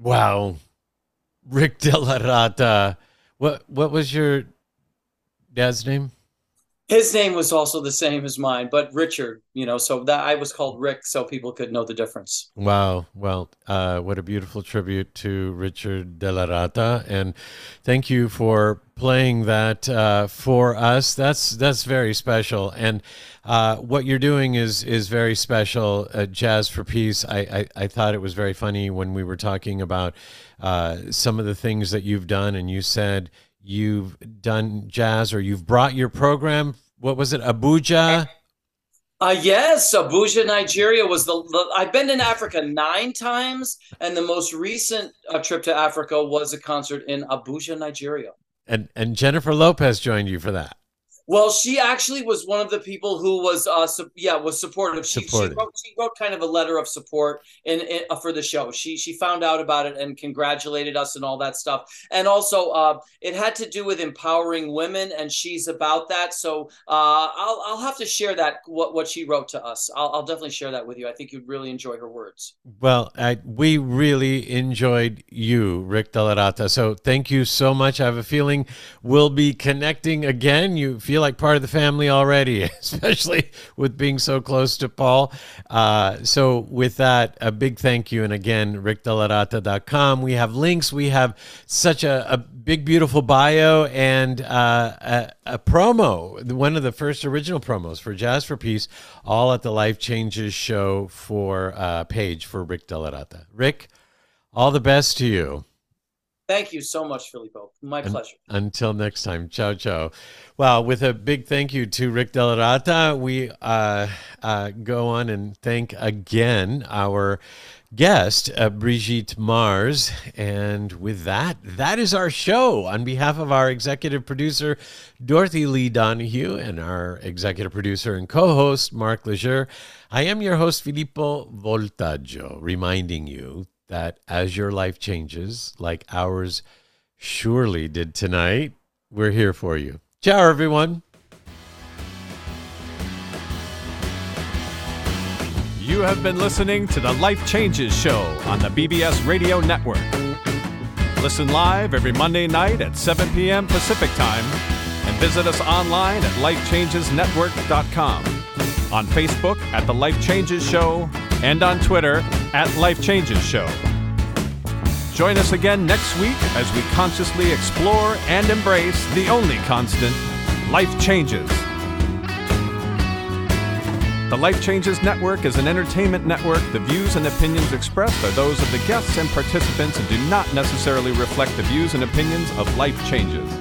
Wow. Rick DellaRatta. What, what was your dad's name? His name was also the same as mine, but Richard, you know, so that I was called Rick so people could know the difference. Wow. Well, uh, what a beautiful tribute to Richard DellaRatta. And thank you for playing that uh, for us. That's that's very special. And uh, what you're doing is is very special. Uh, Jazz for Peace. I, I, I thought it was very funny when we were talking about uh, some of the things that you've done, and you said you've done jazz, or you've brought your program. What was it? Abuja? Uh, yes, Abuja, Nigeria was the, the, I've been in Africa nine times. And the most recent uh, trip to Africa was a concert in Abuja, Nigeria. And, and Jennifer Lopez joined you for that. Well, she actually was one of the people who was, uh, su yeah, was supportive. She, she, wrote, she wrote kind of a letter of support in, in uh, for the show. She she found out about it and congratulated us and all that stuff. And also, uh, it had to do with empowering women, and she's about that. So uh, I'll I'll have to share that what what she wrote to us. I'll, I'll definitely share that with you. I think you'd really enjoy her words. Well, I, we really enjoyed you, Rick DellaRatta. So thank you so much. I have a feeling we'll be connecting again. You feel like part of the family already, especially with being so close to Paul. Uh, so with that, a big thank you. And again, rick della ratta dot com. We have links. We have such a, a big, beautiful bio and uh, a, a promo, one of the first original promos for Jazz for Peace, all at the Life Changes Show for uh, page for Rick DellaRatta. Rick, all the best to you. Thank you so much, Filippo. My pleasure. Until next time. Ciao, ciao. Well, with a big thank you to Rick DellaRatta, we uh, uh, go on and thank again our guest, uh, Brigitte Mars. And with that, that is our show. On behalf of our executive producer, Dorothy Lee Donahue, and our executive producer and co-host, Mark Laisure, I am your host, Filippo Voltaggio, reminding you that as your life changes, like ours surely did tonight, we're here for you. Ciao, everyone. You have been listening to the Life Changes Show on the B B S Radio Network. Listen live every Monday night at seven p m Pacific Time, and visit us online at life changes network dot com, on Facebook at The Life Changes Show, and on Twitter at Life Changes Show. Join us again next week as we consciously explore and embrace the only constant, life changes. The Life Changes Network is an entertainment network. The views and opinions expressed are those of the guests and participants and do not necessarily reflect the views and opinions of Life Changes.